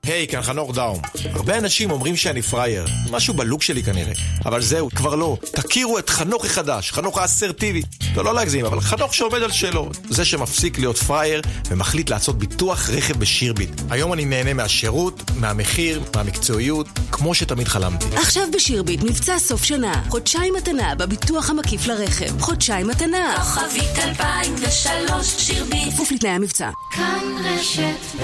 היי, כאן חנוך דאום. הרבה אנשים אומרים שאני פרייר, משהו בלוק שלי כנראה, אבל זהו, כבר לא. תכירו את חנוך החדש, חנוך האסרטיבי. לא, לא להגזים, אבל חנוך שעובד על שלו, זה שמפסיק להיות פרייר ומחליט לעשות ביטוח רכב בשירביט. היום אני נהנה מהשירות, מהמחיר, מהמקצועיות, כמו שתמיד חלמתי. עכשיו בשירביט מבצע סוף שנה, חודשיים מתנה בביטוח המקיף לרכב, חודשיים מתנה. כוכבית אלפיים ושלוש שירביט. כפוף לתנאי המבצע. כאן רשת ב'.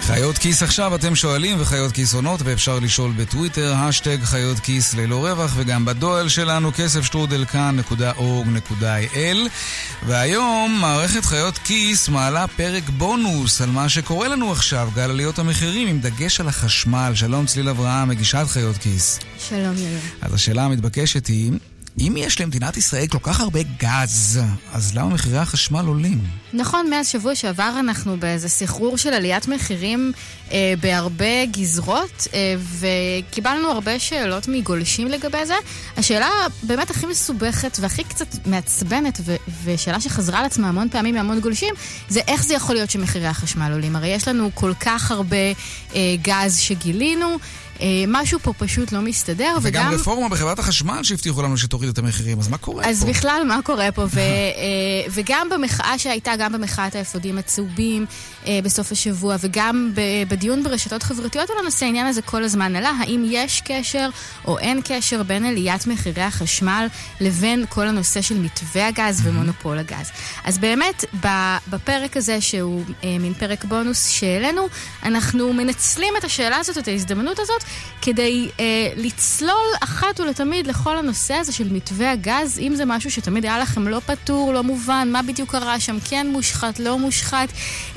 חיות כיס עכשיו אתם שואלים וחיות כיס עונות, ואפשר לשאול בטוויטר, השטג חיות כיס ללא רווח, וגם בדואל שלנו כסף שטרודל כאן נקודה אורג נקודה איי אל. והיום מערכת חיות כיס מעלה פרק בונוס על מה שקורה לנו עכשיו, גל עליות המחירים עם דגש על החשמל. שלום צליל אברהם, מגישת חיות כיס. שלום ילד. אז השאלה המתבקשת היא, אם יש למדינת ישראל כל כך הרבה גז, אז למה מחירי החשמל עולים? נכון, מאז שבוע שעבר אנחנו באיזה סחרור של עליית מחירים אה, בהרבה גזרות, אה, וקיבלנו הרבה שאלות מגולשים לגבי זה. השאלה באמת הכי מסובכת והכי קצת מעצבנת, ו- ושאלה שחזרה על עצמה המון פעמים מהמון גולשים, זה איך זה יכול להיות שמחירי החשמל עולים? הרי יש לנו כל כך הרבה אה, גז שגילינו, משהו פה פשוט לא מסתדר. וגם, וגם רפורמה בחברת החשמל שהבטיחו לנו שתוריד את המחירים, אז מה קורה אז פה? אז בכלל מה קורה פה? ו, וגם במחאה שהייתה, גם במחאת האפודים הצהובים בסוף השבוע, וגם בדיון ברשתות חברתיות על הנושא, העניין הזה כל הזמן עלה, האם יש קשר או אין קשר בין עליית מחירי החשמל לבין כל הנושא של מתווה הגז ומונופול הגז. אז באמת בפרק הזה שהוא מין פרק בונוס שאלינו, אנחנו מנצלים את השאלה הזאת, את ההזדמנות הזאת, כדי אה, לצלול אחת ולתמיד לכל הנושא הזה של מתווה הגז, אם זה משהו שתמיד היה לכם לא פתור, לא מובן, מה בדיוק קרה שם, כן מושחת, לא מושחת,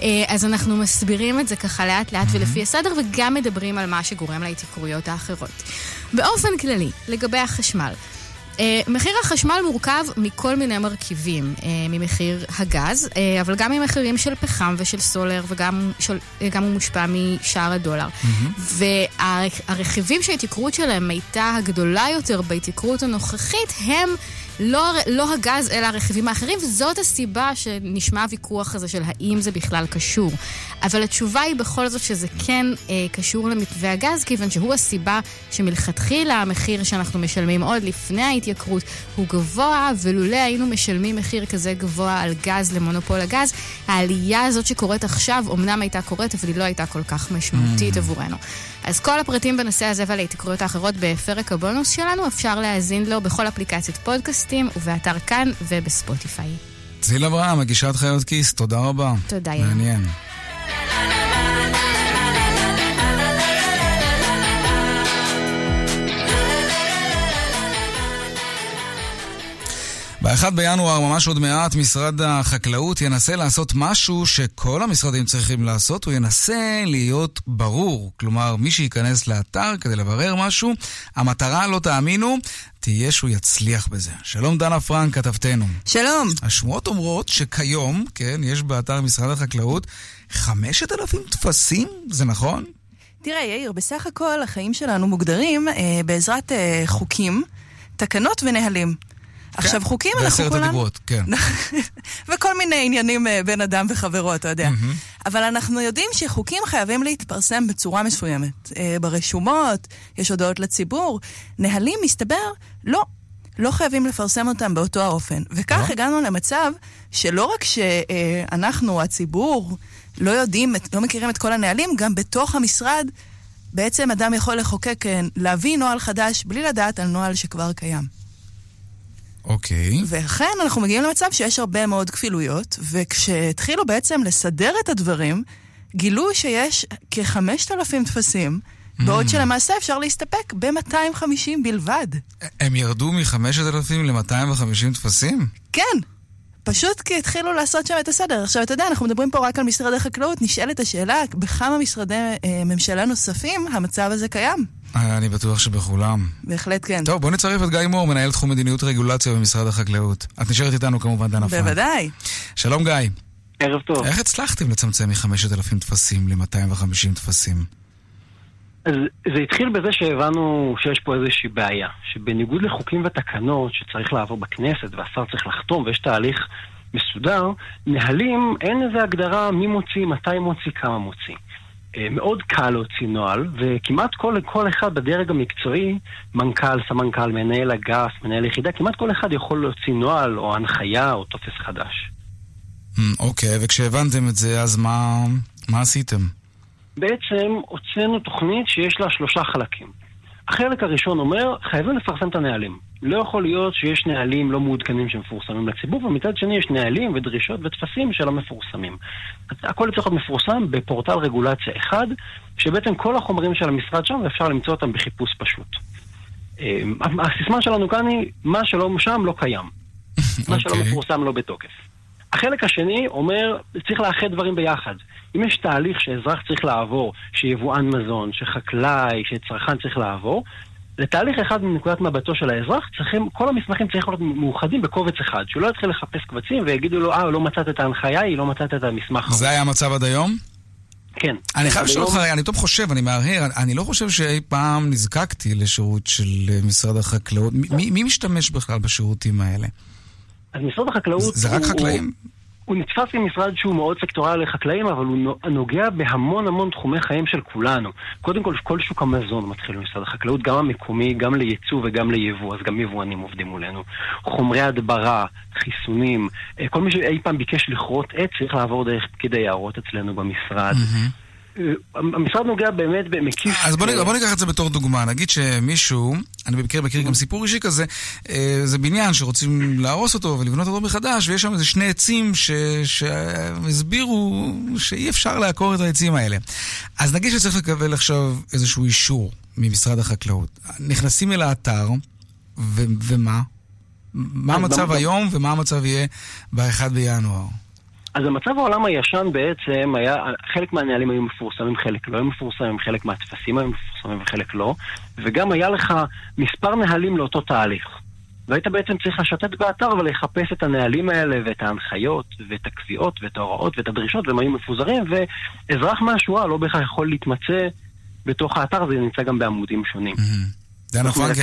אה, אז אנחנו מסבירים את זה ככה לאט לאט ולפי הסדר, וגם מדברים על מה שגורם להתייקרויות האחרות. באופן כללי, לגבי החשמל, מחיר החשמל מורכב מכל מיני מרכיבים, ממחיר הגז, אבל גם ממחירים של פחם ושל סולר, וגם הוא מושפע משער הדולר. והרכיבים שההתייקרות שלהם הייתה הגדולה יותר בהתייקרות הנוכחית, הם לא, לא הגז, אלא הרכיבים האחרים, זאת הסיבה שנשמע הוויכוח הזה של האם זה בכלל קשור. אבל התשובה היא בכל זאת שזה כן אה, קשור למתווה הגז, כיוון שהוא הסיבה שמלכתחילה המחיר שאנחנו משלמים עוד לפני ההתייקרות הוא גבוה, ולולא היינו משלמים מחיר כזה גבוה על גז למונופול הגז, העלייה הזאת שקורית עכשיו, אמנם הייתה קורית, אבל היא לא הייתה כל כך משמעותית עבורנו. אז כל הפרטים בנושא הזה ועל ההתייקרויות האחרות בפרק הבונוס שלנו, אפשר להאזין לו בכל אפליקציית פודקאסטים ובאתר כאן ובספוטיפיי. ציל אברהם, מגישת חיות כיס, תודה רבה. תודה, יאיר. מעניין. באחד בינואר, ממש עוד מעט, משרד החקלאות ינסה לעשות משהו שכל המשרדים צריכים לעשות, הוא ינסה להיות ברור. כלומר, מי שייכנס לאתר כדי לברר משהו, המטרה, לא תאמינו, תהיה שהוא יצליח בזה. שלום דנה פרנק, כתבתנו. שלום. השמועות אומרות שכיום, כן, יש באתר משרד החקלאות חמשת אלפים תפסים, זה נכון? תראה, יאיר, בסך הכל החיים שלנו מוגדרים אה, בעזרת אה, חוקים, תקנות ונהלים. עכשיו, חוקים אנחנו כולם... וכל מיני עניינים בין אדם וחברו, אתה יודע. אבל אנחנו יודעים שחוקים חייבים להתפרסם בצורה מסוימת. ברשומות, יש הודעות לציבור. נהלים, מסתבר, לא. לא חייבים לפרסם אותם באותו האופן. וכך הגענו למצב שלא רק שאנחנו, הציבור, לא יודעים, לא מכירים את כל הנהלים, גם בתוך המשרד, בעצם אדם יכול לחוקק, להביא נוהל חדש, בלי לדעת על נוהל שכבר קיים. אוקיי. ואכן אנחנו מגיעים למצב שיש הרבה מאוד כפילויות, וכשהתחילו בעצם לסדר את הדברים, גילו שיש כחמשת אלפים תפסים, בעוד שלמעשה אפשר להסתפק ב-מאתיים וחמישים בלבד. הם ירדו מ-חמשת אלפים ל-מאתיים וחמישים תפסים? כן, פשוט כי התחילו לעשות שם את הסדר. עכשיו, אתה יודע, אנחנו מדברים פה רק על משרד החקלאות, נשאלת השאלה, בכמה משרדי ממשלה נוספים המצב הזה קיים? אני בטוח שבכולם. בהחלט כן. טוב, בוא נצרף את גיא מור, מנהל תחום מדיניות רגולציה במשרד החקלאות. את נשארת איתנו כמובן, דנה פרנק. בוודאי. שלום גיא. ערב טוב. איך הצלחתם לצמצם מ-חמשת אלפים תפסים ל-מאתיים וחמישים תפסים? אז זה התחיל בזה שהבנו שיש פה איזושהי בעיה, שבניגוד לחוקים ותקנות שצריך לעבור בכנסת והשר צריך לחתום ויש תהליך מסודר, נהלים אין איזה הגדרה מי מוציא, מתי מוציא, כמה מוציא. מאוד קל להוציא נועל, וכמעט כל, כל אחד בדרג המקצועי, מנכ"ל, סמנכ"ל, מנהל אגף, מנהל יחידה, כמעט כל אחד יכול להוציא נועל או הנחיה או תופס חדש. אוקיי, וכשהבנתם את זה, אז מה, מה עשיתם? בעצם הוצאנו תוכנית שיש לה שלושה חלקים. החלק הראשון אומר, חייבים לפרסם את הנהלים. לא יכול להיות שיש נהלים לא מעודכנים שמפורסמים לציבור, ומצד שני יש נהלים ודרישות וטפסים שלא מפורסמים. הכל צריך להיות מפורסם בפורטל רגולציה אחד, שבעצם כל החומרים של המשרד שם, ואפשר למצוא אותם בחיפוש פשוט. הסיסמה שלנו כאן היא, מה שלא שם לא קיים. מה שלא מפורסם לא בתוקף. החלק השני אומר, צריך לאחד דברים ביחד. אם יש תהליך שאזרח צריך לעבור, שיבואן מזון, שחקלאי, שצרכן צריך לעבור, לתהליך אחד מנקודת מבטו של האזרח, צריכים, כל המסמכים צריכים להיות מאוחדים בקובץ אחד, שהוא לא יתחיל לחפש קבצים ויגידו לו, אה, לא מצאת את ההנחיה, היא לא מצאת את המסמך. זה היה המצב עד היום? כן. אני חייב לשאול אותך, אני טוב חושב, אני מהרהר, אני לא חושב שאי פעם נזקקתי לשירות של משרד החקלאות. מי משתמש בכלל בשירותים האלה? אז משרד החקלאות... זה רק חקלאים? הוא נתפס במשרד שהוא מאוד סקטוריאלי לחקלאים, אבל הוא נוגע בהמון המון תחומי חיים של כולנו. קודם כל, כל שוק המזון מתחיל במשרד החקלאות, גם המקומי, גם לייצוא וגם ליבוא, אז גם יבואנים עובדים מולנו. חומרי הדברה, חיסונים, כל מי שאי פעם ביקש לכרות עץ, צריך לעבור דרך פקיד היערות אצלנו במשרד. המשרד נוגע באמת במקיף... אז בוא ניקח את זה בתור דוגמה. נגיד שמישהו, אני בקרב בקרב גם סיפור אישי כזה, זה בניין שרוצים להרוס אותו ולבנות אותו מחדש, ויש שם איזה שני עצים שהסבירו שאי אפשר לעקור את העצים האלה. אז נגיד שצריך לקבל עכשיו איזשהו אישור ממשרד החקלאות. נכנסים אל האתר, ומה? מה המצב היום ומה המצב יהיה ב-אחד בינואר? אז המצב העולם הישן בעצם היה, חלק מהנהלים היו מפורסמים, חלק לא היו מפורסמים, חלק מהתפסים היו מפורסמים וחלק לא, וגם היה לך מספר נהלים לאותו תהליך. והיית בעצם צריך לשתת באתר ולחפש את הנהלים האלה ואת ההנחיות ואת הקביעות ואת ההוראות ואת הדרישות, והם היו מפוזרים, ואזרח מהשורה לא בכלל יכול להתמצא בתוך האתר, זה נמצא גם בעמודים שונים. דנה פרנק,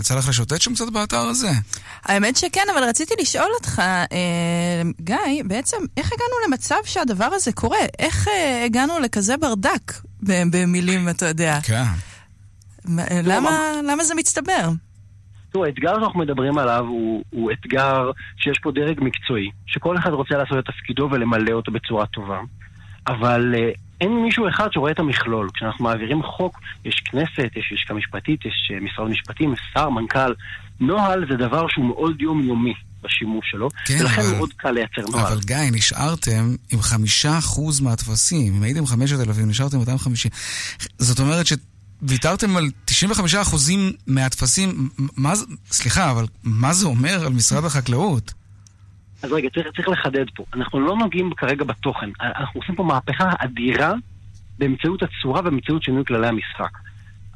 יצא לך לשוטט שם קצת באתר הזה. האמת שכן, אבל רציתי לשאול אותך, גיא, בעצם איך הגענו למצב שהדבר הזה קורה? איך הגענו לכזה ברדק, במילים, אתה יודע? כן. למה זה מצטבר? תראו, האתגר שאנחנו מדברים עליו הוא אתגר שיש פה דרג מקצועי, שכל אחד רוצה לעשות את תפקידו ולמלא אותו בצורה טובה, אבל... אין מישהו אחד שרואה את המכלול. כשאנחנו מעבירים חוק, יש כנסת, יש ישכה משפטית, יש משרד משפטים, שר, מנכ"ל. נוהל זה דבר שהוא מאוד יומיומי. בשימוש שלו, כן, ולכן אבל... מאוד קל לייצר נוער. אבל גיא, נשארתם עם חמישה אחוז מהתפסים, אם הייתם חמשת אלפים, נשארתם אותם חמישים. זאת אומרת שוויתרתם על תשעים וחמישה אחוזים מהתפסים, מה... סליחה, אבל מה זה אומר על משרד החקלאות? אז רגע, צריך, צריך לחדד פה. אנחנו לא נוגעים כרגע בתוכן. אנחנו עושים פה מהפכה אדירה באמצעות הצורה ובאמצעות שינוי כללי המשחק.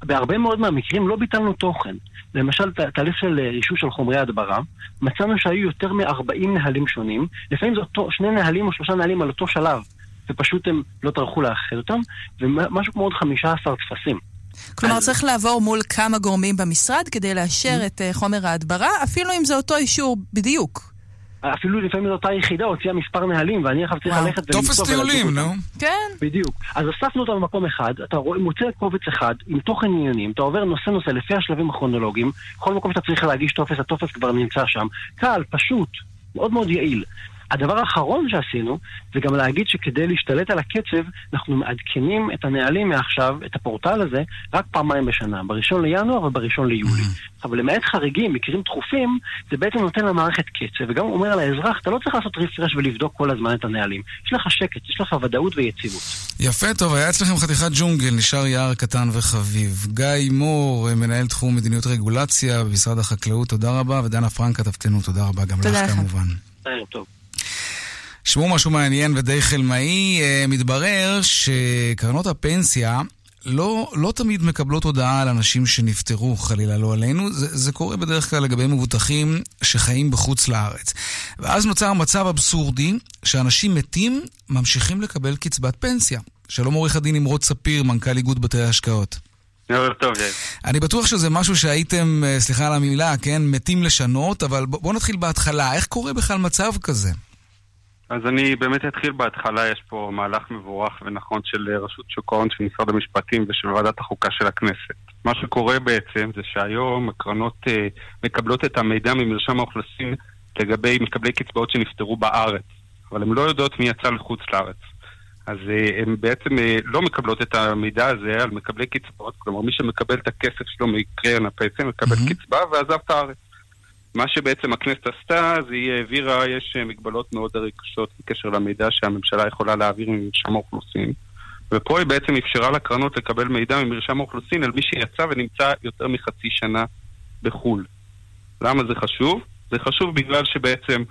בהרבה מאוד מהמקרים לא ביטלנו תוכן. למשל, תהליך של רישוי של חומרי הדברה, מצאנו שהיו יותר מ-ארבעים נהלים שונים, לפעמים זה אותו, שני נהלים או שלושה נהלים על אותו שלב, ופשוט הם לא טרחו לאחד אותם, ומשהו כמו עוד חמישה עשר תפסים. כלומר, אז... צריך לעבור מול כמה גורמים במשרד כדי לאשר את חומר ההדברה, אפילו אם זה אותו אישור בדיוק. אפילו לפעמים זאת אותה יחידה, הוציאה מספר נהלים, ואני עכשיו צריך ללכת ולמצוא... תופס טיולים, נו. כן. בדיוק. אז אספנו אותם במקום אחד, אתה מוצא קובץ אחד, עם תוכן עניינים, אתה עובר נושא-נושא לפי השלבים הכרונולוגיים, כל מקום שאתה צריך להגיש טופס, הטופס כבר נמצא שם. קל, פשוט, מאוד מאוד יעיל. הדבר האחרון שעשינו, זה גם להגיד שכדי להשתלט על הקצב, אנחנו מעדכנים את הנהלים מעכשיו, את הפורטל הזה, רק פעמיים בשנה, בראשון לינואר ובראשון ליולי. אבל למעט חריגים, מקרים דחופים, זה בעצם נותן למערכת קצב, וגם אומר לאזרח, אתה לא צריך לעשות רפרש ולבדוק כל הזמן את הנהלים. יש לך שקט, יש לך ודאות ויציבות. יפה, טוב, היה אצלכם חתיכת ג'ונגל, נשאר יער קטן וחביב. גיא מור, מנהל תחום מדיניות רגולציה במשרד החקלאות, תודה רבה, ודנה פרנק, תפתנו, תודה רבה, גם לך כמובן. טוב. שמעו משהו מעניין ודי חלמאי, מתברר שקרנות הפנסיה לא, לא תמיד מקבלות הודעה על אנשים שנפטרו, חלילה לא עלינו. זה, זה קורה בדרך כלל לגבי מבוטחים שחיים בחוץ לארץ. ואז נוצר מצב אבסורדי שאנשים מתים ממשיכים לקבל קצבת פנסיה. שלום עורך הדין נמרוד ספיר, מנכ"ל איגוד בתי ההשקעות. טוב, אני בטוח שזה משהו שהייתם, סליחה על המילה, כן, מתים לשנות, אבל בואו נתחיל בהתחלה. איך קורה בכלל מצב כזה? אז אני באמת אתחיל בהתחלה. יש פה מהלך מבורך ונכון של רשות שוק ההון, של משרד המשפטים ושל ועדת החוקה של הכנסת. מה שקורה בעצם זה שהיום הקרנות אה, מקבלות את המידע ממרשם האוכלוסין לגבי מקבלי קצבאות שנפטרו בארץ, אבל הן לא יודעות מי יצא לחוץ לארץ. אז אה, הן בעצם אה, לא מקבלות את המידע הזה על מקבלי קצבאות, כלומר מי שמקבל את הכסף שלו מקרן הפנסיה מקבל mm-hmm. קצבה ועזב את הארץ. מה שבעצם הכנסת עשתה, זה היא העבירה, יש מגבלות מאוד רגישות בקשר למידע שהממשלה יכולה להעביר ממרשם האוכלוסין. ופה היא בעצם אפשרה לקרנות לקבל מידע ממרשם האוכלוסין על מי שיצא ונמצא יותר מחצי שנה בחול. למה זה חשוב? זה חשוב בגלל שבעצם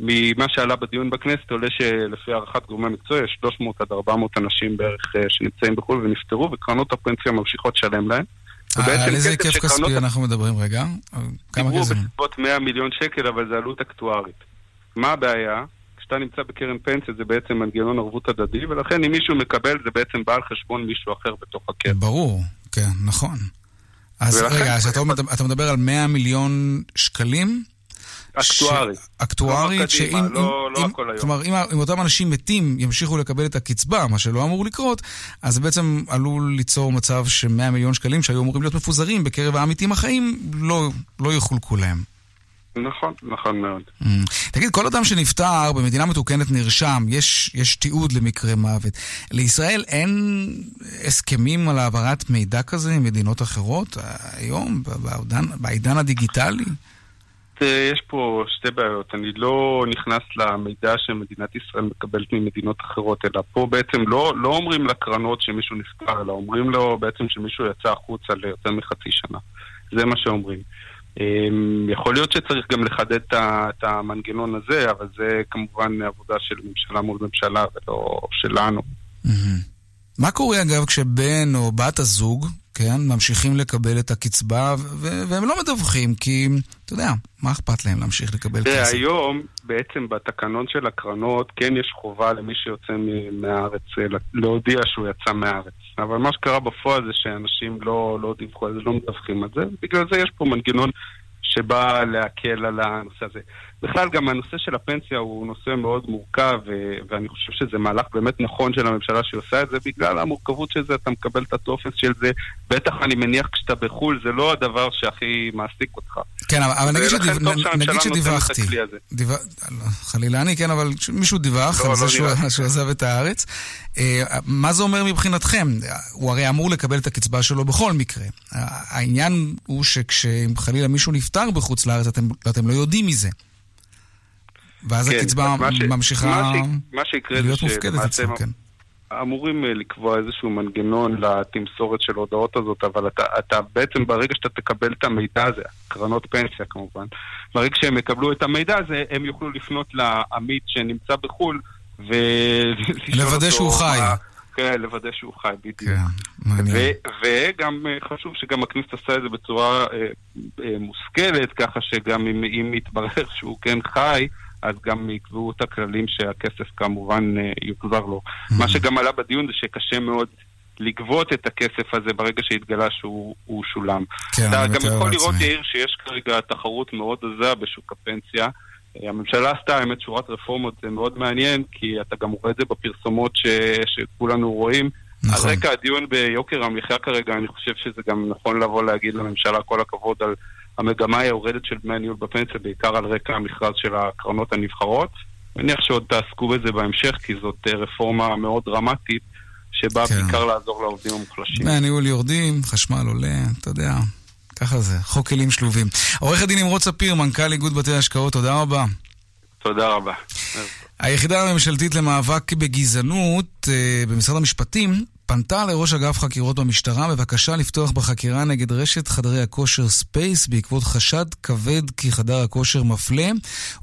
ממה שעלה בדיון בכנסת עולה שלפי הערכת גורמי מקצוע יש שלוש מאות עד ארבע מאות אנשים בערך שנמצאים בחול ונפטרו, וקרנות הפנסיה ממשיכות שלם להם. על איזה כיף כספי אנחנו מדברים רגע? דיברו בסביבות מאה מיליון שקל, אבל זה עלות אקטוארית. מה הבעיה? כשאתה נמצא בקרן פנסיה זה בעצם מנגנון ערבות הדדי, ולכן אם מישהו מקבל זה בעצם בעל חשבון מישהו אחר בתוך הקרן. ברור, כן, נכון. אז רגע, אז אתה מדבר על מאה מיליון שקלים? אקטוארית. אקטוארית, שאם... כלומר, אם אותם אנשים מתים ימשיכו לקבל את הקצבה, מה שלא אמור לקרות, אז בעצם עלול ליצור מצב שמאה מיליון שקלים שהיו אמורים להיות מפוזרים בקרב העמיתים החיים, לא יחולקו להם. נכון, נכון מאוד. תגיד, כל אדם שנפטר במדינה מתוקנת נרשם, יש תיעוד למקרה מוות. לישראל אין הסכמים על העברת מידע כזה עם מדינות אחרות היום, בעידן הדיגיטלי? יש פה שתי בעיות. אני לא נכנס למידע שמדינת ישראל מקבלת ממדינות אחרות, אלא פה בעצם לא, לא אומרים לקרנות שמישהו נפטר, אלא אומרים לו בעצם שמישהו יצא החוצה ליותר מחצי שנה. זה מה שאומרים. יכול להיות שצריך גם לחדד את המנגנון הזה, אבל זה כמובן עבודה של ממשלה מול ממשלה ולא שלנו. מה קורה אגב כשבן או בת הזוג, כן, ממשיכים לקבל את הקצבה, והם לא מדווחים, כי, אתה יודע, מה אכפת להם להמשיך לקבל כסף? היום, בעצם בתקנון של הקרנות, כן יש חובה למי שיוצא מהארץ, להודיע שהוא יצא מהארץ. אבל מה שקרה בפועל זה שאנשים לא, לא דיווחו, לא מדווחים על זה. בגלל זה יש פה מנגנון שבא להקל על הנושא הזה. בכלל, גם הנושא של הפנסיה הוא נושא מאוד מורכב, ואני חושב שזה מהלך באמת נכון של הממשלה שעושה את זה, בגלל המורכבות של זה, אתה מקבל את הטופס של זה, בטח אני מניח כשאתה בחול, זה לא הדבר שהכי מעסיק אותך. כן, אבל נגיד שדיווחתי, חלילה אני, כן, אבל מישהו דיווח, שהוא עזב את הארץ, מה זה אומר מבחינתכם? הוא הרי אמור לקבל את הקצבה שלו בכל מקרה. העניין הוא שכשחלילה מישהו נפטר בחוץ לארץ, אתם לא יודעים מזה. ואז הקצבה ממשיכה להיות מופקדת עצם, כן. אמורים לקבוע איזשהו מנגנון לתמסורת של הודעות הזאת, אבל אתה, אתה בעצם ברגע שאתה תקבל את המידע הזה, קרנות פנסיה כמובן, ברגע שהם יקבלו את המידע הזה, הם יוכלו לפנות לעמית שנמצא בחול, ולוודא שהוא חי. כן, לוודא שהוא חי, בדיוק. וגם חשוב שגם הכנסת עשה את זה בצורה מושכלת, ככה שגם אם יתברר שהוא כן חי, אז גם יקבעו את הכללים שהכסף כמובן יוחזר לו. מה שגם עלה בדיון זה שקשה מאוד לגבות את הכסף הזה ברגע שהתגלה שהוא שולם. אתה גם יכול לראות, יאיר, שיש כרגע תחרות מאוד עזה בשוק הפנסיה. הממשלה עשתה, האמת, שורת רפורמות, זה מאוד מעניין, כי אתה גם רואה את זה בפרסומות שכולנו רואים. אז רקע הדיון ביוקר המחיה כרגע, אני חושב שזה גם נכון לבוא להגיד לממשלה כל הכבוד על המגמה היורדת של דמי הניהול בפנסיה, בעיקר על רקע המכרז של הקרנות הנבחרות. מניח שעוד תעסקו בזה בהמשך, כי זאת רפורמה מאוד דרמטית, שבאה בעיקר לעזור לעובדים המוחלשים. הניהול יורדים, חשמל עולה, אתה יודע, ככה זה, חוק כלים שלובים. עורך הדין אמרות ספיר, מנכ"ל איגוד בתי ההשקעות, תודה רבה. תודה רבה. היחידה הממשלתית למאבק בגזענות במשרד המשפטים פנתה לראש אגף חקירות במשטרה בבקשה לפתוח בחקירה נגד רשת חדרי הכושר ספייס בעקבות חשד כבד כי חדר הכושר מפלה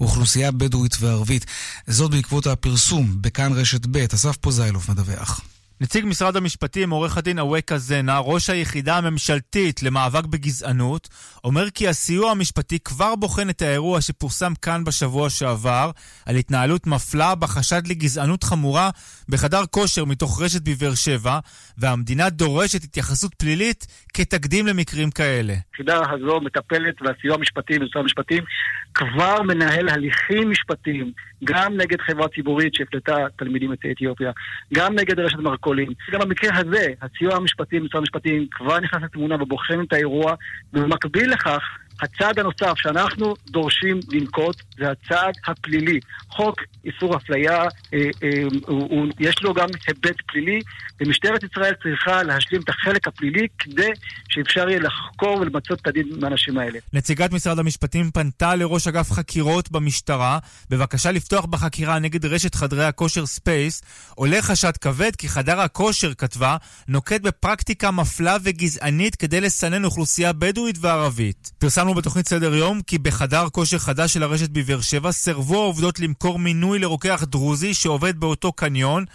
אוכלוסייה בדואית וערבית. זאת בעקבות הפרסום בכאן רשת ב'. אסף פוזיילוף מדווח. נציג משרד המשפטים, עורך הדין אווקה זנה, ראש היחידה הממשלתית למאבק בגזענות, אומר כי הסיוע המשפטי כבר בוחן את האירוע שפורסם כאן בשבוע שעבר, על התנהלות מפלה בחשד לגזענות חמורה בחדר כושר מתוך רשת בבאר שבע, והמדינה דורשת התייחסות פלילית כתקדים למקרים כאלה. היחידה הזו מטפלת והסיוע המשפטי במשרד המשפטים כבר מנהל הליכים משפטיים, גם נגד חברה ציבורית שהפלתה תלמידים יוצאי אתיופיה, גם נגד רשת מרכולים. גם במקרה הזה, הסיוע המשפטי במשרד המשפטים כבר נכנס לתמונה ובוחן את האירוע, ובמקביל לכך, הצעד הנוסף שאנחנו דורשים לנקוט זה הצעד הפלילי. חוק איסור אפליה, אה, אה, הוא, הוא, יש לו גם היבט פלילי, ומשטרת ישראל צריכה להשלים את החלק הפלילי כדי שאפשר יהיה לחקור ולמצות את הדין מהאנשים האלה. נציגת משרד המשפטים פנתה לראש אגף חקירות במשטרה בבקשה לפתוח בחקירה נגד רשת חדרי הכושר ספייס. עולה חשד כבד כי חדר הכושר, כתבה, נוקט בפרקטיקה מפלה וגזענית כדי לסנן אוכלוסייה בדואית וערבית. פרסמנו בתוכנית סדר יום כי בחדר כושר חדש של הרשת בבאר שבע סרבו העובדות למכור מינוי לרוקח דרוזי שעובד באותו קניון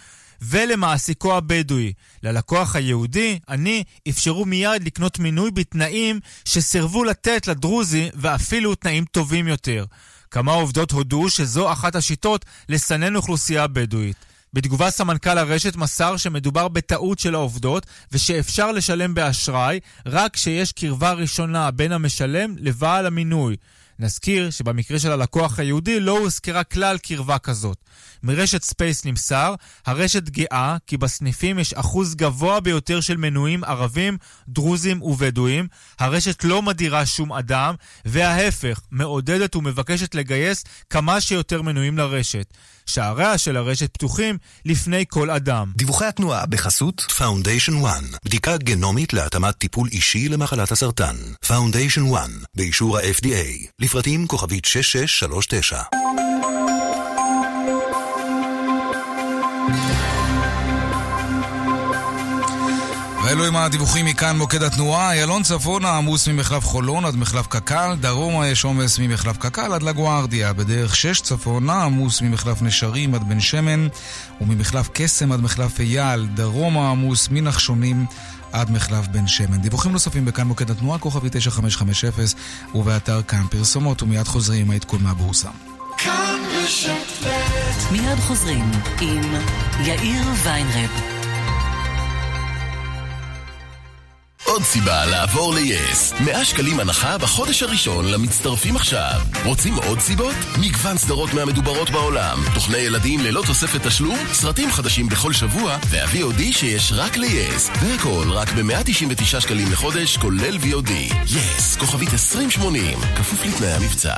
ולמעסיקו הבדואי. ללקוח היהודי, אני, אפשרו מיד לקנות מינוי בתנאים שסרבו לתת לדרוזי ואפילו תנאים טובים יותר. כמה עובדות הודו שזו אחת השיטות לסנן אוכלוסייה בדואית. בתגובה סמנכ"ל הרשת מסר שמדובר בטעות של העובדות ושאפשר לשלם באשראי רק שיש קרבה ראשונה בין המשלם לבעל המינוי. נזכיר שבמקרה של הלקוח היהודי לא הוזכרה כלל קרבה כזאת. מרשת ספייס נמסר, הרשת גאה כי בסניפים יש אחוז גבוה ביותר של מנויים ערבים, דרוזים ובדואים. הרשת לא מדירה שום אדם, וההפך, מעודדת ומבקשת לגייס כמה שיותר מנויים לרשת. שעריה של הרשת פתוחים לפני כל אדם. דיווחי התנועה בחסות Foundation One, בדיקה גנומית להתאמת טיפול אישי למחלת הסרטן. Foundation One, באישור ה-אף די איי, לפרטים כוכבית שש שש שלוש תשע. ואלו עם הדיווחים מכאן מוקד התנועה. איילון צפונה עמוס ממחלף חולון עד מחלף קקל, דרומה יש עומס ממחלף קקל עד לגוארדיה, בדרך שש צפונה עמוס ממחלף נשרים עד בן שמן וממחלף קסם עד מחלף אייל, דרומה עמוס מנחשונים עד מחלף בן שמן. דיווחים נוספים בכאן מוקד התנועה, כוכבי תשע חמש חמש אפס ובאתר כאן. פרסומות ומיד חוזרים עם העדכון מהבורסה. כאן רשת ב'. מיד חוזרים עם יאיר ויינרב. עוד סיבה לעבור ל-יס. מאה שקלים הנחה בחודש הראשון למצטרפים עכשיו. רוצים עוד סיבות? מגוון סדרות מהמדוברות בעולם, תוכני ילדים ללא תוספת תשלום, סרטים חדשים בכל שבוע, וה-וי או די שיש רק ל-יס. והכל רק ב-מאה תשעים ותשע שקלים לחודש, כולל וי או די. יס, כוכבית עשרים שמונים, כפוף לתנאי המבצע.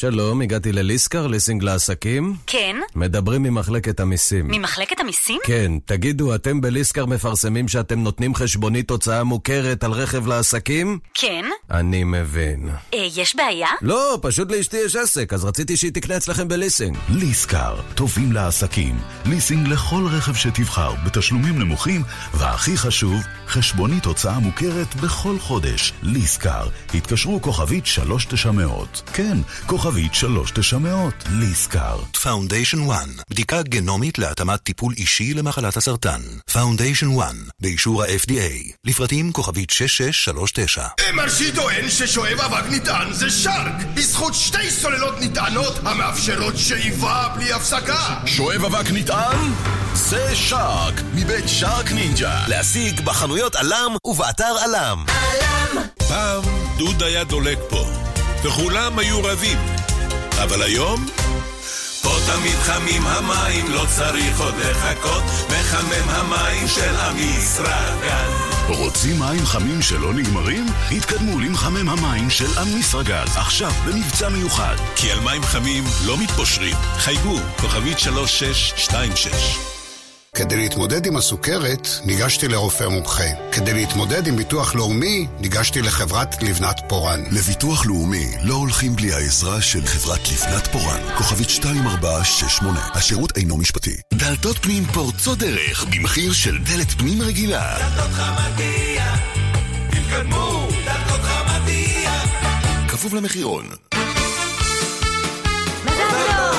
שלום, הגעתי לליסקר, ליסינג לעסקים. כן. מדברים ממחלקת המיסים. ממחלקת המיסים? כן. תגידו, אתם בליסקר מפרסמים שאתם נותנים חשבונית הוצאה מוכרת על רכב לעסקים? כן. אני מבין. אה, יש בעיה? לא, פשוט לאשתי יש עסק, אז רציתי שהיא תקנה אצלכם בליסינג. ליסקר, טובים לעסקים. ליסינג לכל רכב שתבחר, בתשלומים נמוכים, והכי חשוב, חשבונית הוצאה מוכרת בכל חודש. ליסקר, התקשרו כוכבית שלוש תשע מאות. כן, כוכבית שלוש תשע מאות. ליסקר. Foundation One, בדיקה גנומית להתאמת טיפול אישי למחלת הסרטן. Foundation One, באישור ה-אף די איי. לפרטים כוכבית שש שש שלוש תשע. אמרשי טוען ששואב אבק נטען זה שרק, בזכות שתי סוללות נטענות המאפשרות שאיבה בלי הפסקה. שואב אבק נטען? זה שרק, מבית שרק נינג'ה. להשיג בחנויות אלם ובאתר אלם. אלם. פעם דוד היה דולק פה, וכולם היו רבים. אבל היום? פה תמיד חמים המים, לא צריך עוד לחכות, מחמם המים של המשרגל. רוצים מים חמים שלא נגמרים? התקדמו למחמם המים של המשרגל, עכשיו במבצע מיוחד. כי על מים חמים לא מתפושרים. חייגו, כוכבית שלוש שש שתיים שש. כדי להתמודד עם הסוכרת, ניגשתי לרופא מומחה. כדי להתמודד עם ביטוח לאומי, ניגשתי לחברת לבנת פורן. לביטוח לאומי לא הולכים בלי העזרה של חברת לבנת פורן. כוכבית שתיים ארבע שש שמונה. השירות אינו משפטי. דלתות פנים פורצות דרך במחיר של דלת פנים רגילה. דלתות חמדיה, תתקדמו, דלתות חמדיה. כפוף למחירון.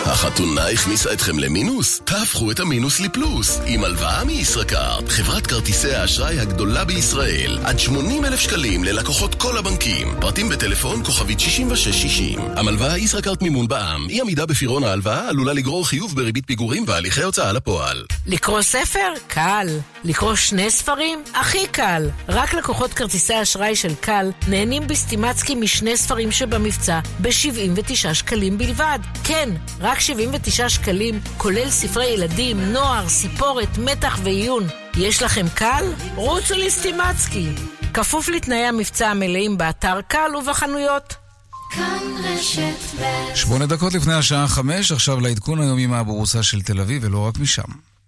החתונה הכניסה אתכם למינוס? תהפכו את המינוס לפלוס עם הלוואה מישראכרט, חברת כרטיסי האשראי הגדולה בישראל. עד שמונים אלף שקלים ללקוחות כל הבנקים. פרטים בטלפון כוכבית שישים ושש שישים. המלוואה ישראכרט מימון בע"מ. אי עמידה בפירעון ההלוואה עלולה לגרור חיוב בריבית פיגורים והליכי הוצאה לפועל. לקרוא ספר? קל. לקרוא שני ספרים? הכי קל. רק לקוחות כרטיסי האשראי של קל נהנים בסטימצקי משני ספרים שבמבצע ב-שבעים ותשעה שקלים בלבד. כן, רק שבעים ותשעה שקלים, כולל ספרי ילדים, נוער, סיפורת, מתח ועיון. יש לכם קל? רוצו לסטימצקי. כפוף לתנאי המבצע המלאים באתר קל ובחנויות. שמונה דקות לפני השעה חמש, עכשיו לעדכון היומי מהבורסה של תל אביב ולא רק משם.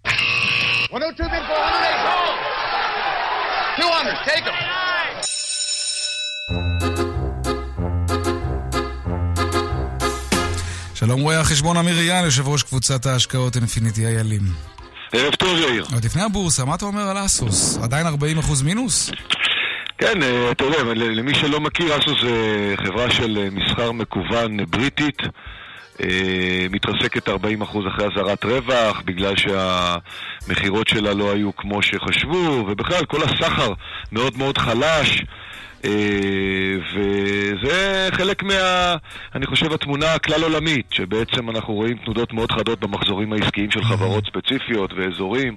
מאתיים, מאתיים, מאתיים, take them. שלום רואה החשבון אמיר יאל, יושב ראש קבוצת ההשקעות Infinite Wealth. ערב טוב יאיר. עוד לפני הבורסה, מה אתה אומר על אסוס? עדיין ארבעים אחוז מינוס? כן, אתה יודע, למי שלא מכיר, אסוס זה חברה של מסחר מקוון בריטית, מתרסקת ארבעים אחוז אחרי הזרת רווח, בגלל שהמחירות שלה לא היו כמו שחשבו, ובכלל כל הסחר מאוד מאוד חלש, וזה חלק מה, אני חושב, התמונה הכלל עולמית, שבעצם אנחנו רואים תנודות מאוד חדות במחזורים העסקיים של חברות ספציפיות ואזורים.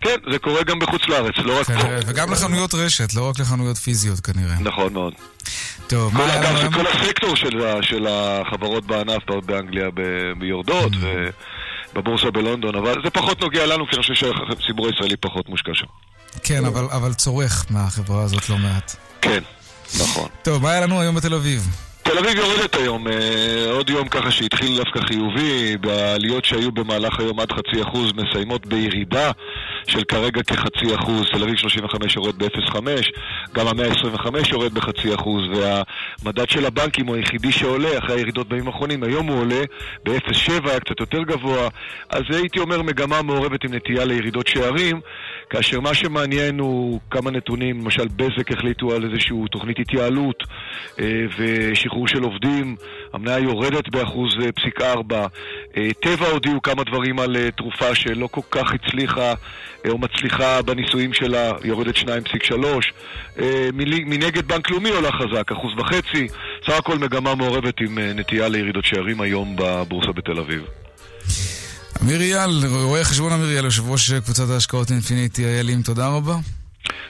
כן, זה קורה גם בחוץ לארץ, לא רק... וגם לחנויות רשת, לא רק לחנויות פיזיות כנראה. נכון מאוד. טוב, כל, מה... גם כל הסקטור של, של החברות בענף באנגליה ביורדות ובבורסה בלונדון, אבל זה פחות נוגע לנו, כי אני חושב שהציבור הישראלי פחות מושקע שם. כן, אבל, אבל צורך מהחברה הזאת לא מעט. כן. נכון. טוב, מה היה לנו היום בתל אביב? תל אביב יורדת היום, עוד יום ככה שהתחיל דווקא חיובי, בעליות שהיו במהלך היום עד חצי אחוז מסיימות בירידה של כרגע כחצי אחוז, תל אביב שלושים וחמש יורד ב-אפס נקודה חמש, גם ה-מאה עשרים וחמש יורד בחצי אחוז, והמדד של הבנקים הוא היחידי שעולה אחרי הירידות בימים האחרונים, היום הוא עולה ב-אפס נקודה שבע, קצת יותר גבוה, אז הייתי אומר מגמה מעורבת עם נטייה לירידות שערים, כאשר מה שמעניין הוא כמה נתונים, למשל בזק החליטו על איזושהי תוכנית התייעלות ושחרור של עובדים, המניה יורדת באחוז פסיק ארבע, טבע הודיעו כמה דברים על תרופה שלא כל כך הצליחה או מצליחה בניסויים שלה, יורדת שניים פסיק שלוש, מנגד בנק לאומי עולה חזק, אחוז וחצי, סך הכל מגמה מעורבת עם נטייה לירידות שערים היום בבורסה בתל אביב. אמיר יאל, רואה חשבון אמיר יאל, יושב ראש קבוצת ההשקעות Infinite Wealth, תודה רבה.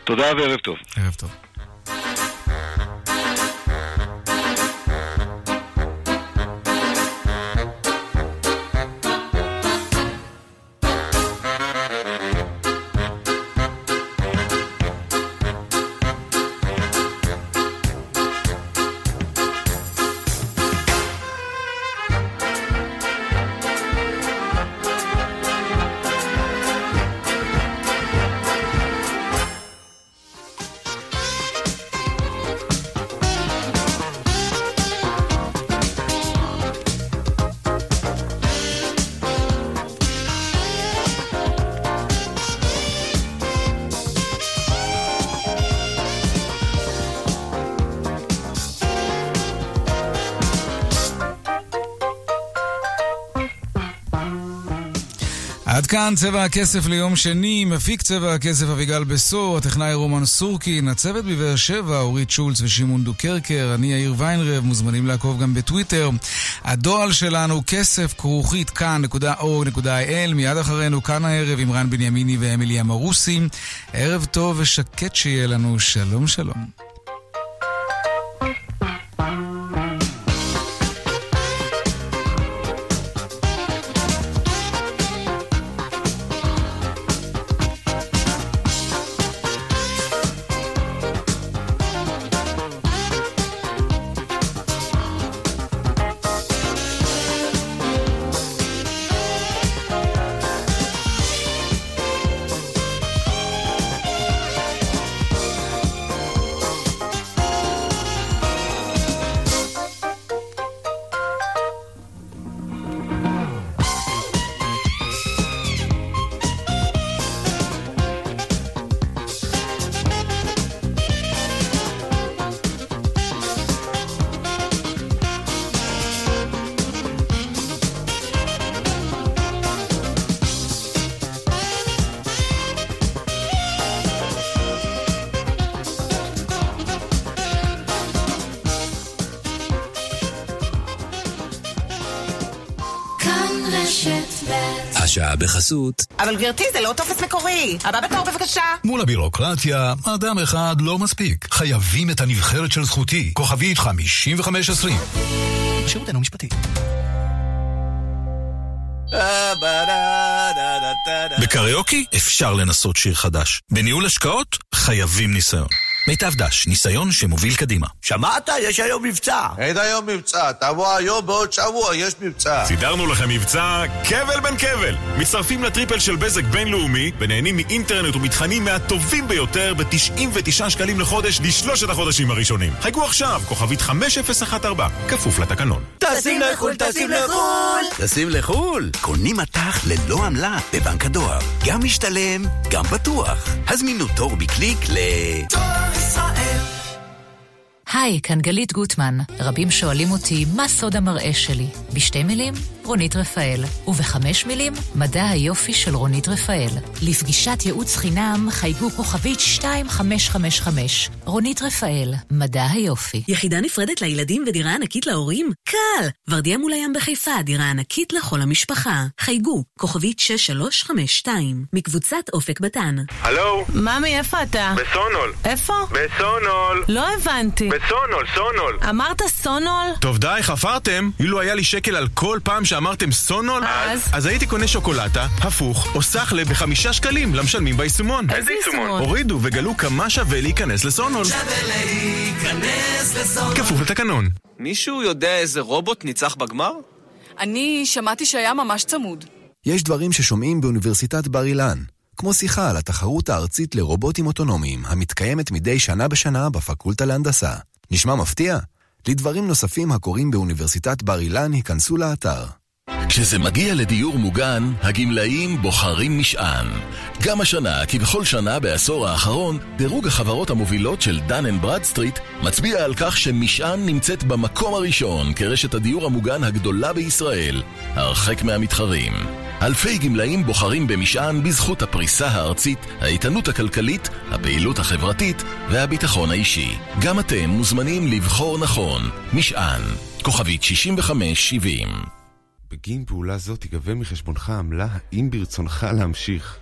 תודה וערב טוב. ערב טוב. עד כאן צבע הכסף ליום שני. מפיק צבע הכסף אביגל בסור, הטכנאי רומן סורקין, הצוות בבאר שבע אורית שולץ ושימון דוקרקר, אני יאיר ויינרב. מוזמנים לעקוב גם בטוויטר. הדואל שלנו כסף כרוכית כאן נקודה או אר.il. מיד אחרינו כאן הערב עם רן בנימיני ואמילי אמרוסי. ערב טוב ושקט שיהיה לנו. שלום שלום. בחסות. אבל גברתי, זה לא תופס מקורי. הבא בתור בבקשה. מול הבירוקרטיה, אדם אחד לא מספיק. חייבים את הנבחרת של זכותי. כוכבית חמישים וחמש עשרים. השירות אינו משפטי. בקריוקי אפשר לנסות שיר חדש. בניהול השקעות חייבים ניסיון. מיטב דש, ניסיון שמוביל קדימה. שמעת? יש היום מבצע. אין היום מבצע, תבוא היום בעוד שבוע, יש מבצע. סידרנו לכם מבצע קבל בן קבל. מצטרפים לטריפל של בזק בינלאומי, ונהנים מאינטרנט ומתחנים מהטובים ביותר ב-תשעים ותשעה שקלים לחודש לשלושת החודשים הראשונים. חייגו עכשיו, כוכבית חמש אפס אחת ארבע, כפוף לתקנון. תשים לחול, תשים לחול. תשים לחול. קונים מתח ללא עמלה בבנק הדואר. גם משתלם, גם בטוח. הזמינו תור בקליק ל... היי, כאן גלית גוטמן. רבים שואלים אותי מה סוד המראה שלי. בשתי מילים, רונית רפאל. ובחמש מילים, מדע היופי של רונית רפאל. לפגישת ייעוץ חינם חייגו כוכבית שתיים חמש חמש חמש. רונית רפאל, מדע היופי. יחידה נפרדת לילדים ודירה ענקית להורים? קל! ורדיה מול הים בחיפה, דירה ענקית לכל המשפחה. חייגו כוכבית שש שלוש חמש שתיים. מקבוצת אופק בתן. הלו? ממי, איפה אתה? בסונול. איפה? בסונול. לא הבנתי. בסונול, סונול. אמרת סונול? טוב די, חפרתם. אילו היה לי שקל על כל פעם שאמרתם סונול, אז? אז הייתי קונה שוקולטה, הפוך, או סחלה בחמישה שקלים למשלמים ביישומון. איזה יישומון? הורידו וגלו כמה שווה להיכנס לסונול. שווה להיכנס לסונול. כפוף לתקנון. מישהו יודע איזה רובוט ניצח בגמר? אני שמעתי שהיה ממש צמוד. יש דברים ששומעים באוניברסיטת בר אילן. כמו שיחה על התחרות הארצית לרובוטים אוטונומיים, המתקיימת מדי שנה בשנה בפקולטה להנדסה. נשמע מפתיע? לדברים נוספים הקוראים באוניברסיטת בר אילן, היכנסו לאתר. כשזה מגיע לדיור מוגן, הגמלאים בוחרים משען. גם השנה, כי בכל שנה בעשור האחרון, דירוג החברות המובילות של דן אנד ברדסטריט מצביע על כך שמשען נמצאת במקום הראשון כרשת הדיור המוגן הגדולה בישראל, הרחק מהמתחרים. אלפי גמלאים בוחרים במשען בזכות הפריסה הארצית, האיתנות הכלכלית, הפעילות החברתית והביטחון האישי. גם אתם מוזמנים לבחור נכון. משען, כוכבית שישים וחמש שבעים. בגין פעולה זאת תיגבה מחשבונך עמלה, האם ברצונך להמשיך?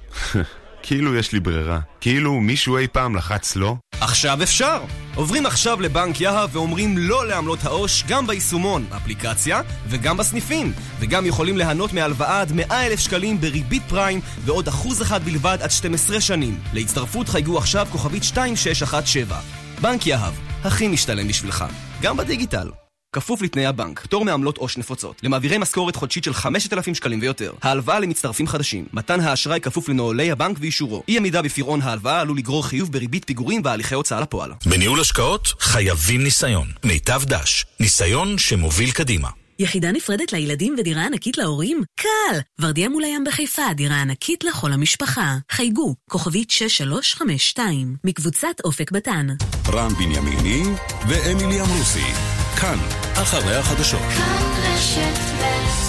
כאילו יש לי ברירה. כאילו מישהו אי פעם לחץ לא? עכשיו אפשר! עוברים עכשיו לבנק יהב ואומרים לא לעמלות העו"ש גם ביישומון, באפליקציה וגם בסניפים, וגם יכולים להנות מהלוואה עד מאה אלף שקלים בריבית פריים ועוד אחוז אחד בלבד עד שתים עשרה שנים. להצטרפות חייגו עכשיו כוכבית שתיים שש אחת שבע. בנק יהב, הכי משתלם בשבילך, גם בדיגיטל. כפוף לתנאי הבנק, פטור מעמלות עו"ש נפוצות, למעבירי משכורת חודשית של חמשת אלפים שקלים ויותר. ההלוואה למצטרפים חדשים, מתן האשראי כפוף לנוהלי הבנק ואישורו. אי עמידה בפירעון ההלוואה עלול לגרור חיוב בריבית פיגורים והליכי הוצאה לפועל. בניהול השקעות חייבים ניסיון. מיטב דש, ניסיון שמוביל קדימה. יחידה נפרדת לילדים ודירה ענקית להורים? קל! ורדיה מול הים בחיפה, דירה ענקית לכל המשפחה. חייגו, כוכבית שש שלוש חמש שתיים, מקבוצת אופק בתן. רם בנימיני ואמילי אמרוסי. כאן, אחרי החדשות. כאן רשת ב...